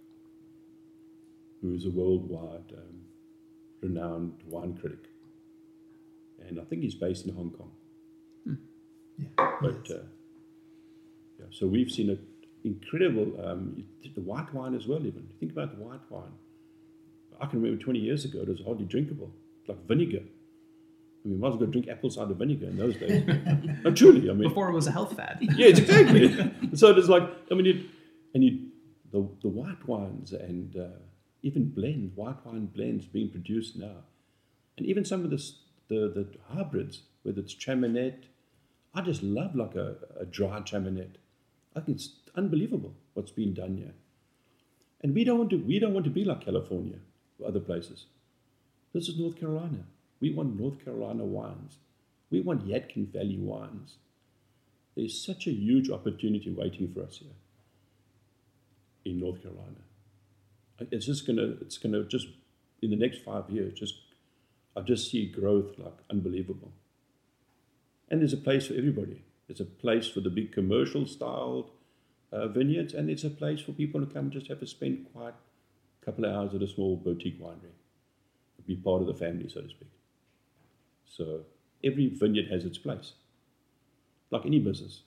who is a worldwide renowned wine critic. And I think he's based in Hong Kong. Hmm. Yeah. But yeah, so we've seen an incredible, the white wine as well even. Think about the white wine. I can remember 20 years ago, it was hardly drinkable, like vinegar. I mean, you might as well drink apple cider vinegar in those days. No, truly, I mean. Before it was a health fad. Yeah, exactly. So it was like, I mean, the white wines and even blends, white wine blends being produced now. And even some of the hybrids, whether it's Traminette, I just love like a dry Traminette. I think it's unbelievable what's being done here. And we don't want to be like California or other places. This is North Carolina. We want North Carolina wines. We want Yadkin Valley wines. There's such a huge opportunity waiting for us here in North Carolina. It's just in the next 5 years, I just see growth like unbelievable. And there's a place for everybody. There's a place for the big commercial style vineyards, and it's a place for people to come just have to spend quite a couple of hours at a small boutique winery. Be part of the family, so to speak. So every vineyard has its place, like any business.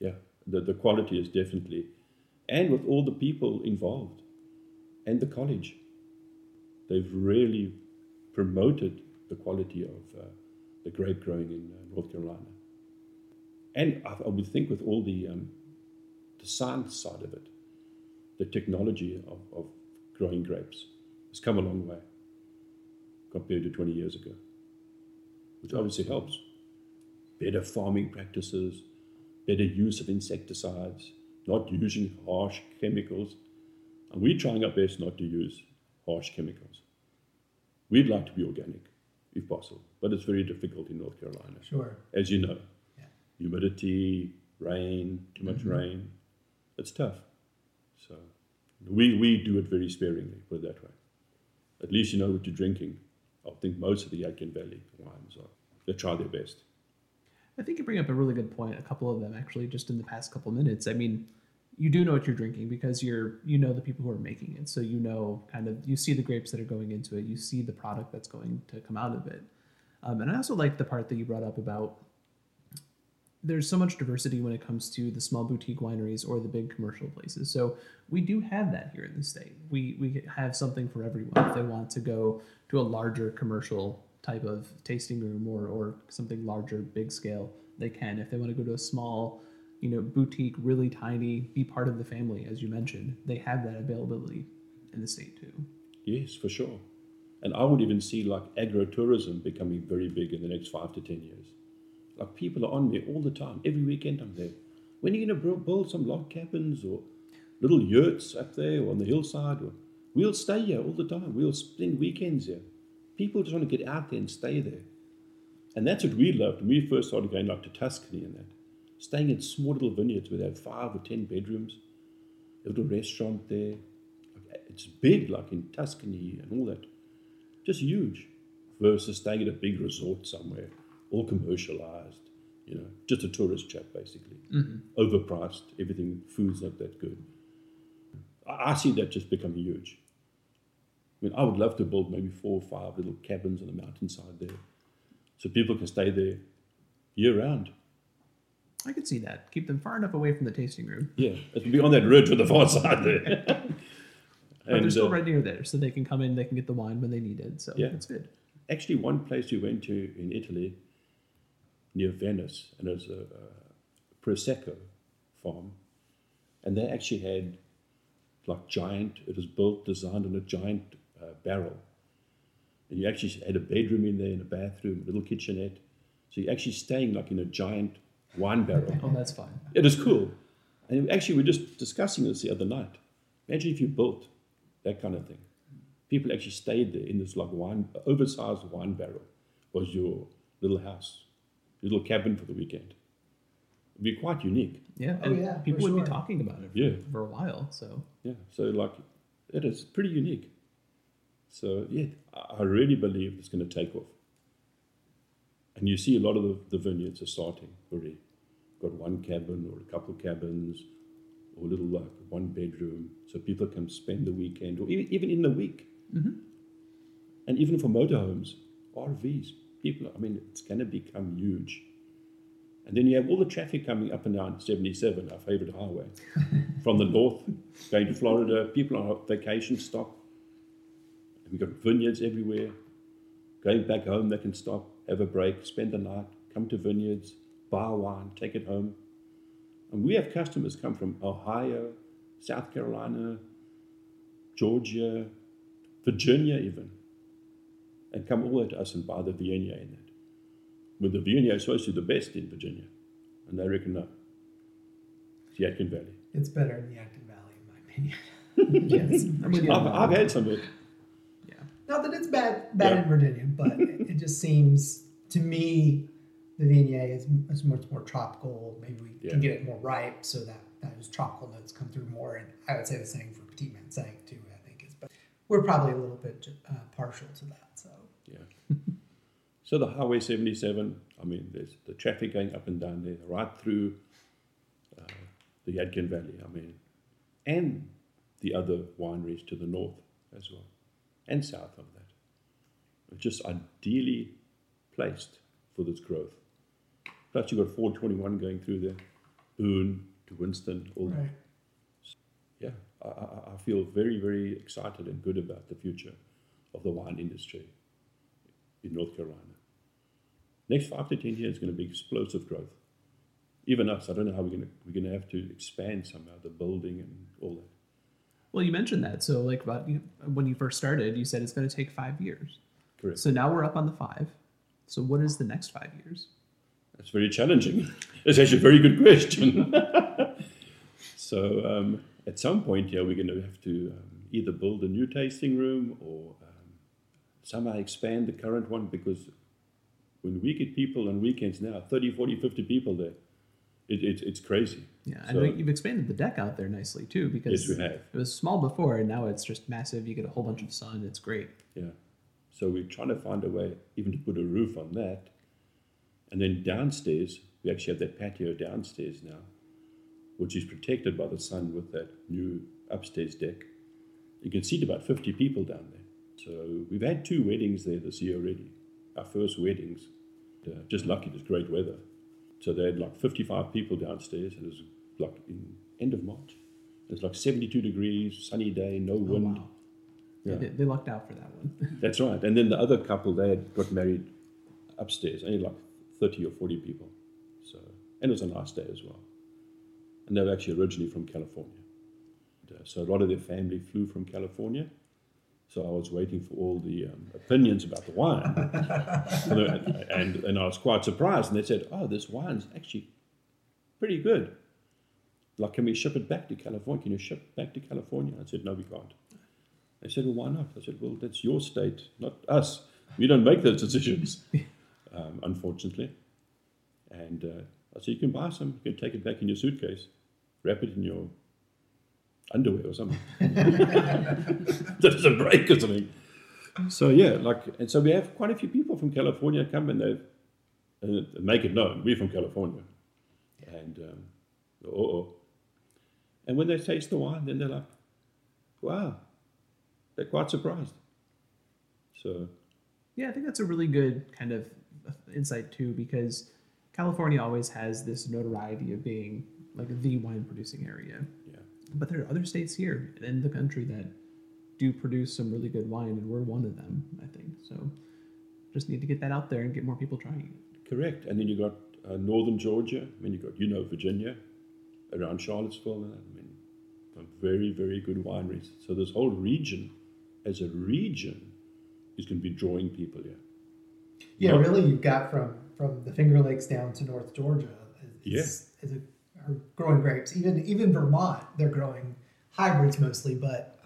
Yeah, the quality is definitely, and with all the people involved, and the college, they've really promoted the quality of the grape growing in North Carolina. And I would think with all the science side of it, the technology of growing grapes, it's come a long way compared to 20 years ago, which obviously helps. Better farming practices, better use of insecticides, not using harsh chemicals. And we're trying our best not to use harsh chemicals. We'd like to be organic, if possible, but it's very difficult in North Carolina. Sure. As you know, yeah. Humidity, rain, too much rain. It's tough. So we do it very sparingly, put it that way. At least you know what you're drinking. I think most of the Yadkin Valley wines are. They try their best. I think you bring up a really good point, a couple of them actually, just in the past couple of minutes. I mean, you do know what you're drinking because you know the people who are making it. So you know kind of, you see the grapes that are going into it. You see the product that's going to come out of it. And I also like the part that you brought up about there's so much diversity when it comes to the small boutique wineries or the big commercial places. So we do have that here in the state. We have something for everyone. If they want to go to a larger commercial type of tasting room or something larger, big scale, they can. If they want to go to a small, boutique, really tiny, be part of the family, as you mentioned, they have that availability in the state too. Yes, for sure. And I would even see like agro-tourism becoming very big in the next 5 to 10 years. Like people are on me all the time. Every weekend I'm there. When are you going to build some log cabins or little yurts up there or on the hillside? We'll stay here all the time. We'll spend weekends here. People just want to get out there and stay there. And that's what we loved when we first started going like to Tuscany and that. Staying in small little vineyards where they have 5 or 10 bedrooms. A little restaurant there. It's big like in Tuscany and all that. Just huge. Versus staying at a big resort somewhere. All commercialized, just a tourist trap basically. Mm-hmm. Overpriced, everything, food's not that good. I see that just becoming huge. I mean, I would love to build maybe 4 or 5 little cabins on the mountainside there so people can stay there year round. I could see that. Keep them far enough away from the tasting room. Yeah, it would be on that ridge on the far side there. But they're still right near there, so they can come in, they can get the wine when they need it, so yeah. That's good. Actually, one place we went to in Italy, near Venice, and it was a Prosecco farm, and they actually had like giant, it was designed on a giant barrel, and you actually had a bedroom in there and a bathroom, a little kitchenette, so you're actually staying like in a giant wine barrel. Oh, that's fine. It was cool, and actually we were just discussing this the other night. Imagine if you built that kind of thing. People actually stayed there in this like oversized wine barrel was your little house little cabin for the weekend. It'd be quite unique. Yeah, and people would be talking about it for a while. So it is pretty unique. So I really believe it's going to take off. And you see a lot of the vineyards are starting already. Got one cabin or a couple cabins or a little like one bedroom, so people can spend the weekend or even in the week. Mm-hmm. And even for motorhomes, RVs, people, I mean, it's going to become huge. And then you have all the traffic coming up and down 77, our favorite highway, from the north, going to Florida. People on vacation stop. And we've got vineyards everywhere. Going back home, they can stop, have a break, spend the night, come to vineyards, buy wine, take it home. And we have customers come from Ohio, South Carolina, Georgia, Virginia even, and come all to us and buy the Viognier in that. But the Viognier is supposed to be the best in Virginia, and they reckon no. It's Yadkin Valley. It's better in the Yadkin Valley, in my opinion. Yes, I've had some of it. Yeah. Not that it's bad in Virginia, but it just seems to me the Viognier is much more tropical. Maybe we can get it more ripe so that those tropical notes come through more. And I would say the same for Petit Verdot too. I think but we're probably a little bit partial to that. So. Yeah. So the Highway 77, I mean, there's the traffic going up and down there, right through the Yadkin Valley, I mean, and the other wineries to the north as well, and south of that. It's just ideally placed for this growth. Plus you've got 421 going through there, Boone to Winston, all right. That. So, I feel very, very excited and good about the future of the wine industry in North Carolina. Next 5 to 10 years is going to be explosive growth. Even us, I don't know how we're going to have to expand somehow the building and all that. Well, you mentioned that. So, like about when you first started, you said it's going to take 5 years. Correct. So now we're up on the 5. So what is the next 5 years? That's very challenging. That's actually a very good question. So at some point here, we're going to have to either build a new tasting room or somehow expand the current one, because when we get people on weekends now, 30, 40, 50 people there, it's crazy. Yeah, so, and you've expanded the deck out there nicely too, because yes, we have. It was small before and now it's just massive. You get a whole bunch of sun. It's great. Yeah. So we're trying to find a way even to put a roof on that. And then downstairs, we actually have that patio downstairs now, which is protected by the sun with that new upstairs deck. You can seat about 50 people down there. So we've had 2 weddings there this year already, our first weddings. Just lucky, it was great weather. So they had like 55 people downstairs, and it was like in end of March. It was like 72 degrees, sunny day, no wind. Wow. Yeah. They lucked out for that one. That's right. And then the other couple, they had got married upstairs, only like 30 or 40 people. So, and it was a nice day as well. And they were actually originally from California. So a lot of their family flew from California. So I was waiting for all the opinions about the wine. and I was quite surprised. And they said, oh, this wine's actually pretty good. Like, can we ship it back to California? Can you ship it back to California? I said, no, we can't. They said, well, why not? I said, well, that's your state, not us. We don't make those decisions, unfortunately. And I said, you can buy some. You can take it back in your suitcase, wrap it in your underwear or something. There's a break or something. So and so we have quite a few people from California come and they make it known we're from California, and and when they taste the wine, then they're like, wow, they're quite surprised. So I think that's a really good kind of insight too, because California always has this notoriety of being like the wine producing area. But there are other states here in the country that do produce some really good wine, and we're one of them, I think. So just need to get that out there and get more people trying it. Correct. And then you got northern Georgia. I mean, you got, Virginia, around Charlottesville. I mean, very, very good wineries. So this whole region, as a region, is going to be drawing people here. Yeah, really, you've got from the Finger Lakes down to North Georgia. Are growing grapes. Even Vermont, they're growing hybrids mostly, but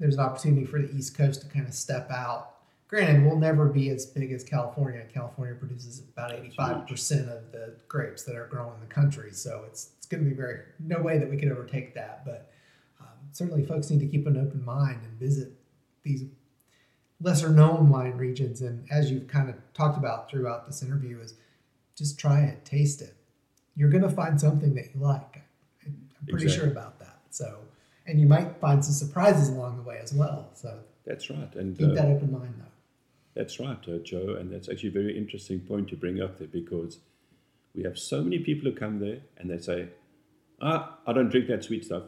there's an opportunity for the East Coast to kind of step out Granted, we'll never be as big as California. California produces about 85% of the grapes that are grown in the country, so it's going to be no way that we could overtake that. But certainly, folks need to keep an open mind and visit these lesser-known wine regions. And as you've kind of talked about throughout this interview, is just try it, taste it. You're going to find something that you like. I'm pretty sure about that. So, and you might find some surprises along the way as well. So that's right. And keep that open mind, though. That's right, Joe, and that's actually a very interesting point to bring up there, because we have so many people who come there and they say, I don't drink that sweet stuff.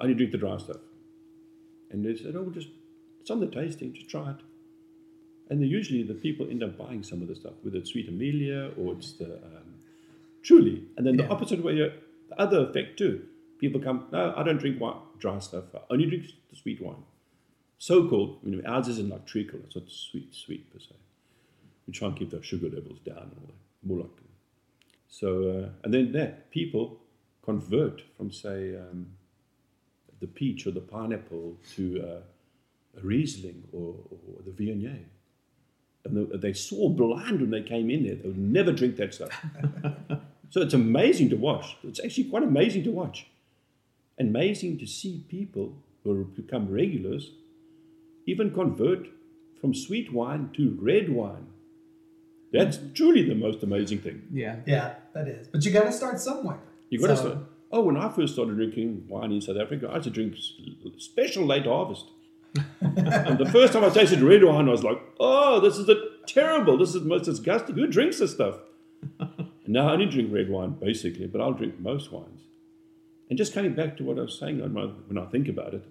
I only drink the dry stuff. And they said, it's on the tasting, just try it. And usually the people end up buying some of the stuff, whether it's Sweet Amelia or it's the Truly. And then the opposite way, the other effect too. People come, no, I don't drink dry stuff. I only drink the sweet wine. So-called, ours isn't like treacle. It's not sweet per se. We try and keep those sugar levels down and all that. More like that. So, and then that people convert from, say, the peach or the pineapple to a Riesling or the Viognier. And they saw blind when they came in there. They would never drink that stuff. So it's amazing to watch. It's actually quite amazing to watch. Amazing to see people who become regulars even convert from sweet wine to red wine. That's truly the most amazing thing. Yeah, that is. But you got to start somewhere. You got to start. Oh, when I first started drinking wine in South Africa, I used to drink special late harvest. And the first time I tasted red wine, I was like, oh, this is terrible. This is the most disgusting. Who drinks this stuff? Now, I only drink red wine, basically, but I'll drink most wines. And just coming back to what I was saying when I think about it,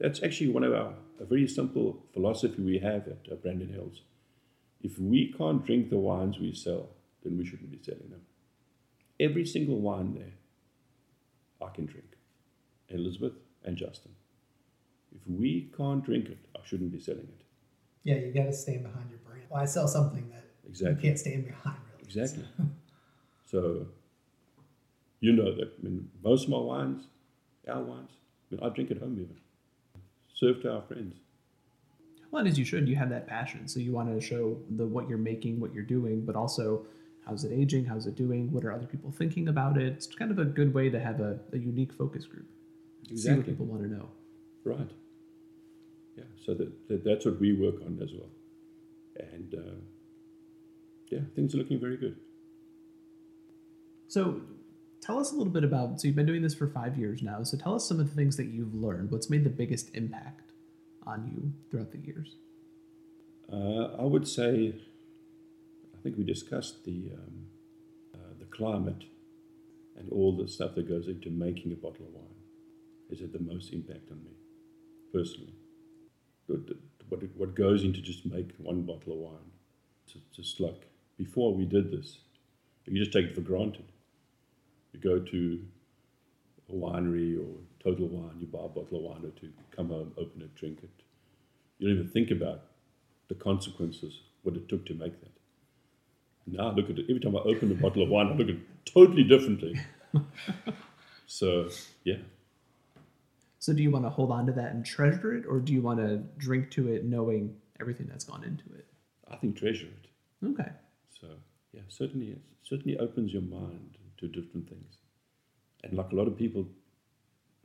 that's actually one of a very simple philosophy we have at Brandon Hills. If we can't drink the wines we sell, then we shouldn't be selling them. Every single wine there, I can drink. Elizabeth and Justin. If we can't drink it, I shouldn't be selling it. Yeah, you got to stand behind your brand. Why sell something that you can't stand behind, really? Exactly. So, you know that. Most of my wines, our wines, I drink at home even. Serve to our friends. Well, and as you should, you have that passion. So you wanted to show what you're making, what you're doing, but also how's it aging, how's it doing, what are other people thinking about it. It's kind of a good way to have a unique focus group. Exactly. See what people want to know. Right. Yeah, so that's what we work on as well. And things are looking very good. So tell us a little bit about, so you've been doing this for 5 years now, so tell us some of the things that you've learned. What's made the biggest impact on you throughout the years? I would say, I think we discussed the climate and all the stuff that goes into making a bottle of wine. Has had the most impact on me, personally. What goes into just make one bottle of wine. It's just like, before we did this, you just take it for granted. You go to a winery or Total Wine, you buy a bottle of wine or two, come home, open it, drink it. You don't even think about the consequences, what it took to make that. Now I look at it, every time I open a bottle of wine, I look at it totally differently. So, yeah. So do you want to hold on to that and treasure it, or do you want to drink to it knowing everything that's gone into it? I think treasure it. Okay. So, yeah, certainly opens your mind to different things. And like a lot of people,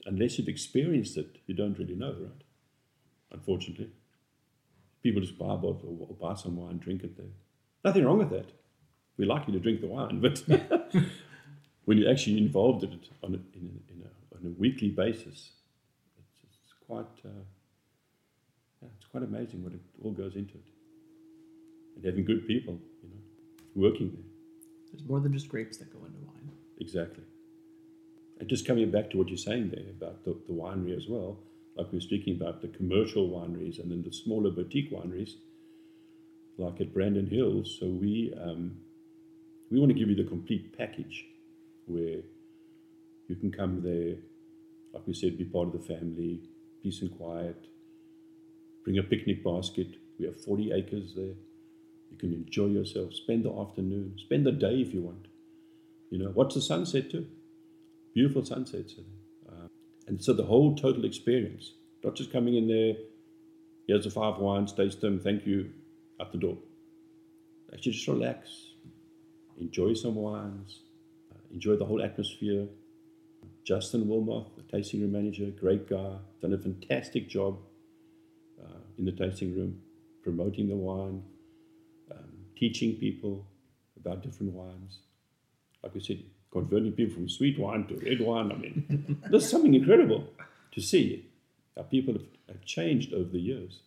unless you've experienced it, you don't really know, right? Unfortunately. People just buy a bottle or buy some wine, drink it there. Nothing wrong with that. We like you to drink the wine, but when you're actually involved in it on a weekly basis, it's quite amazing what it all goes into it. And having good people, working there. There's more than just grapes that go into wine. Exactly. And just coming back to what you're saying there about the winery as well, like we were speaking about the commercial wineries and then the smaller boutique wineries, like at Brandon Hills. So we want to give you the complete package where you can come there, like we said, be part of the family, peace and quiet. Bring a picnic basket. We have 40 acres there. You can enjoy yourself. Spend the afternoon. Spend the day if you want. Watch the sunset too. Beautiful sunsets. And so the whole total experience, not just coming in there, Here's the 5 wines, taste them, thank you, out the door. Actually, just relax, enjoy some wines, enjoy the whole atmosphere. Justin Wilmoth, the tasting room manager, great guy, done a fantastic job in the tasting room, promoting the wine, teaching people about different wines. Like we said, converting people from sweet wine to red wine. I mean, there's something incredible to see how people have changed over the years,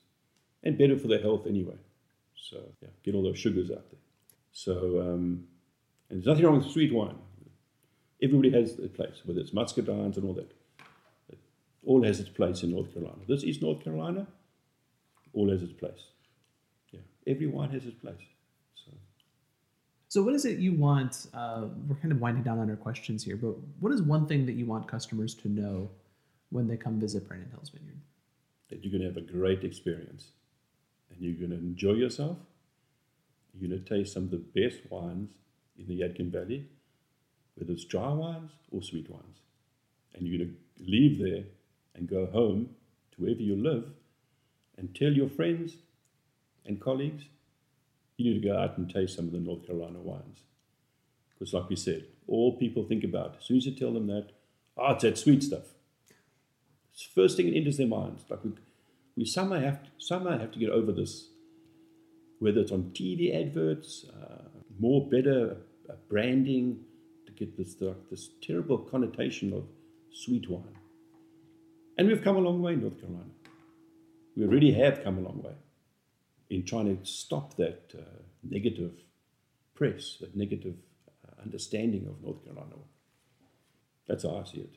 and better for their health anyway. So yeah, get all those sugars out there. So, and there's nothing wrong with sweet wine. Everybody has their place, whether it's muscadines and all that. It all has its place in North Carolina. This is North Carolina, all has its place. Yeah, every wine has its place. So what is it you want, we're kind of winding down on our questions here, but what is one thing that you want customers to know when they come visit Brandon Hills Vineyard? That you're going to have a great experience, and you're going to enjoy yourself. You're going to taste some of the best wines in the Yadkin Valley, whether it's dry wines or sweet wines. And you're going to leave there and go home to wherever you live and tell your friends and colleagues, you need to go out and taste some of the North Carolina wines. Because like we said, all people think about, as soon as you tell them that, it's that sweet stuff. It's the first thing that enters their minds. Like we somehow have to get over this, whether it's on TV adverts, more better branding, to get this terrible connotation of sweet wine. And we've come a long way in North Carolina. We really have come a long way in trying to stop that negative press, that negative understanding of North Carolina. That's how I see it.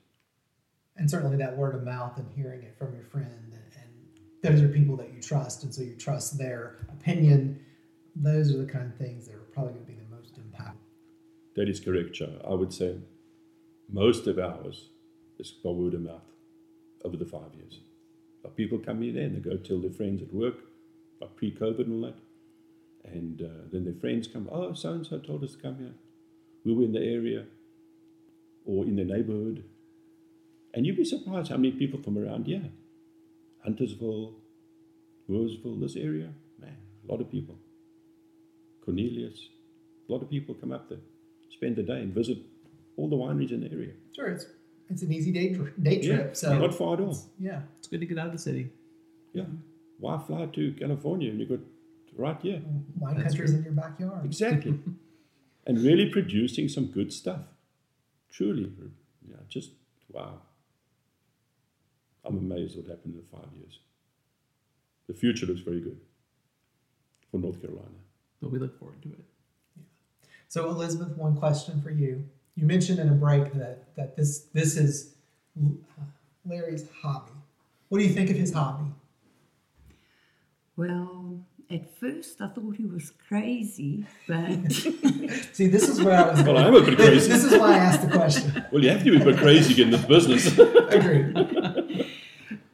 And certainly that word of mouth and hearing it from your friend, and those are people that you trust, and so you trust their opinion. Those are the kind of things that are probably going to be the most impactful. That is correct, Joe. I would say most of ours is by word of mouth over the 5 years. But people come in there and they go tell their friends at work, like pre-COVID and all that, and then their friends come, so-and-so told us to come here. We were in the area or in the neighborhood. And you'd be surprised how many people from around here, Huntersville, Mooresville, this area, man, a lot of people. Cornelius, a lot of people come up there, spend the day and visit all the wineries in the area. Sure, it's an easy day trip. So not far at all. It's good to get out of the city. Yeah. Why fly to California and you got right here? Wine country's in your backyard. Exactly. And really producing some good stuff. Truly. You know, just, wow. I'm amazed what happened in the 5 years. The future looks very good for North Carolina. But we look forward to it. Yeah. So, Elizabeth, one question for you. You mentioned in a break that this is Larry's hobby. What do you think of his hobby? Well, at first I thought he was crazy, but... See, this is where I was going. Well, I am a bit crazy. This is why I asked the question. Well, you have to be a bit crazy in this business. Agreed.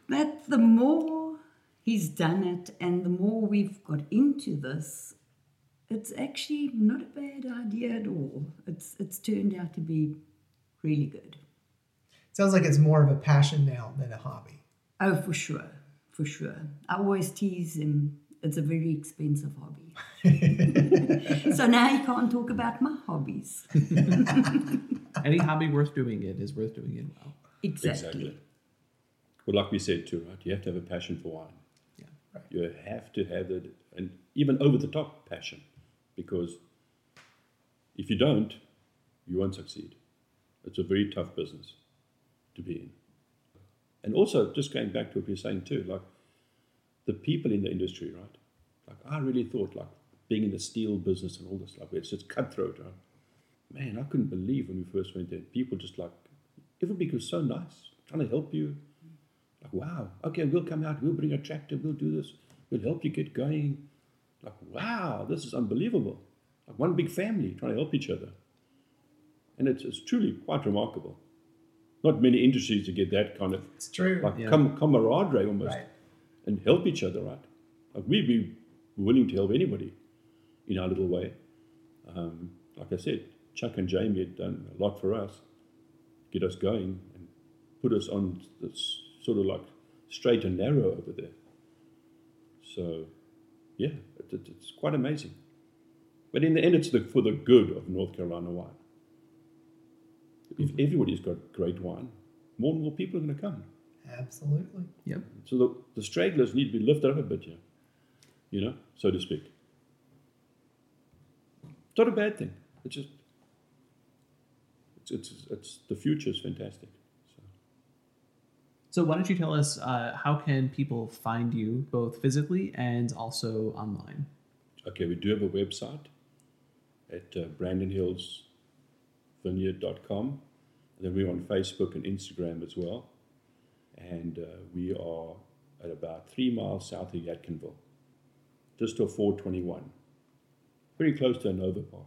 But the more he's done it and the more we've got into this, it's actually not a bad idea at all. It's turned out to be really good. It sounds like it's more of a passion now than a hobby. Oh, for sure. For sure. I always tease him, it's a very expensive hobby. So now he can't talk about my hobbies. Any hobby worth doing it is worth doing it well. Exactly. Well, like we said too, right? You have to have a passion for wine. Yeah, right. You have to have that, and even over-the-top passion, because if you don't, you won't succeed. It's a very tough business to be in. And also, just going back to what you're saying too, like the people in the industry, right? Like I really thought, like being in the steel business and all this, like it's just cutthroat, right? Man, I couldn't believe when we first went there. People just like, everybody was so nice, trying to help you. Like, wow, okay, we'll come out, we'll bring a tractor, we'll do this, we'll help you get going. Like, wow, this is unbelievable. Like one big family trying to help each other. And it's truly quite remarkable. Not many industries to get that kind of camaraderie almost, right, and help each other, right? Like we'd be willing to help anybody in our little way. Like I said, Chuck and Jamie had done a lot for us, get us going and put us on this sort of like straight and narrow over there. So, yeah, it's quite amazing. But in the end, it's for the good of North Carolina wine. If everybody's got great wine, more and more people are going to come. Absolutely. Yep. So the stragglers need to be lifted up a bit here, you know, so to speak. It's not a bad thing. It's just, it's the future is fantastic. So why don't you tell us how can people find you both physically and also online? Okay, we do have a website at brandonhillsvineyard.com. Then we're on Facebook and Instagram as well. And we are at about 3 miles south of Yadkinville, just off 421. Very close to Nova Park.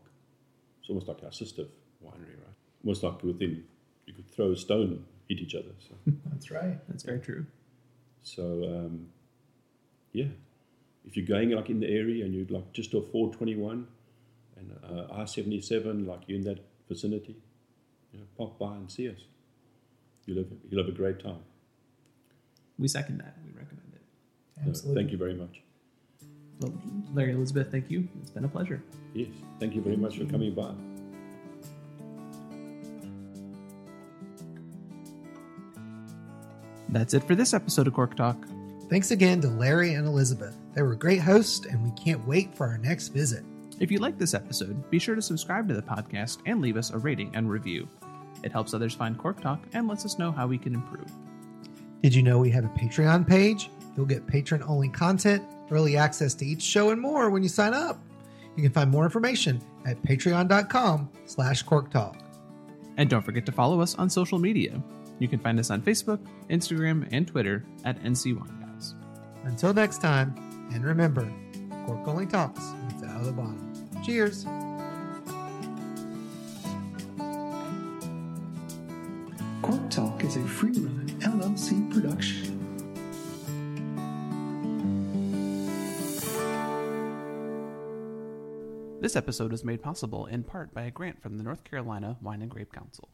It's almost like our sister winery, right? Almost like within, you could throw a stone, eat each other. So. That's right. That's very true. So, yeah. If you're going like in the area and you're like just off 421 and I-77, like you're in that vicinity, you know, pop by and see us. You'll have a great time. We second that. We recommend it. Absolutely. So, thank you very much. Well, Larry, Elizabeth, thank you. It's been a pleasure. Yes. Thank you very much for coming by. That's it for this episode of Cork Talk. Thanks again to Larry and Elizabeth. They were great hosts, and we can't wait for our next visit. If you like this episode, be sure to subscribe to the podcast and leave us a rating and review. It helps others find Cork Talk and lets us know how we can improve. Did you know we have a Patreon page? You'll get patron-only content, early access to each show, and more when you sign up. You can find more information at patreon.com/corktalk. And don't forget to follow us on social media. You can find us on Facebook, Instagram, and Twitter at NC Wine Guys. Until next time, and remember, cork only talks when it's out of the bottle. Cheers. Cork Talk is a Free-Run LLC production. This episode is made possible in part by a grant from the North Carolina Wine and Grape Council.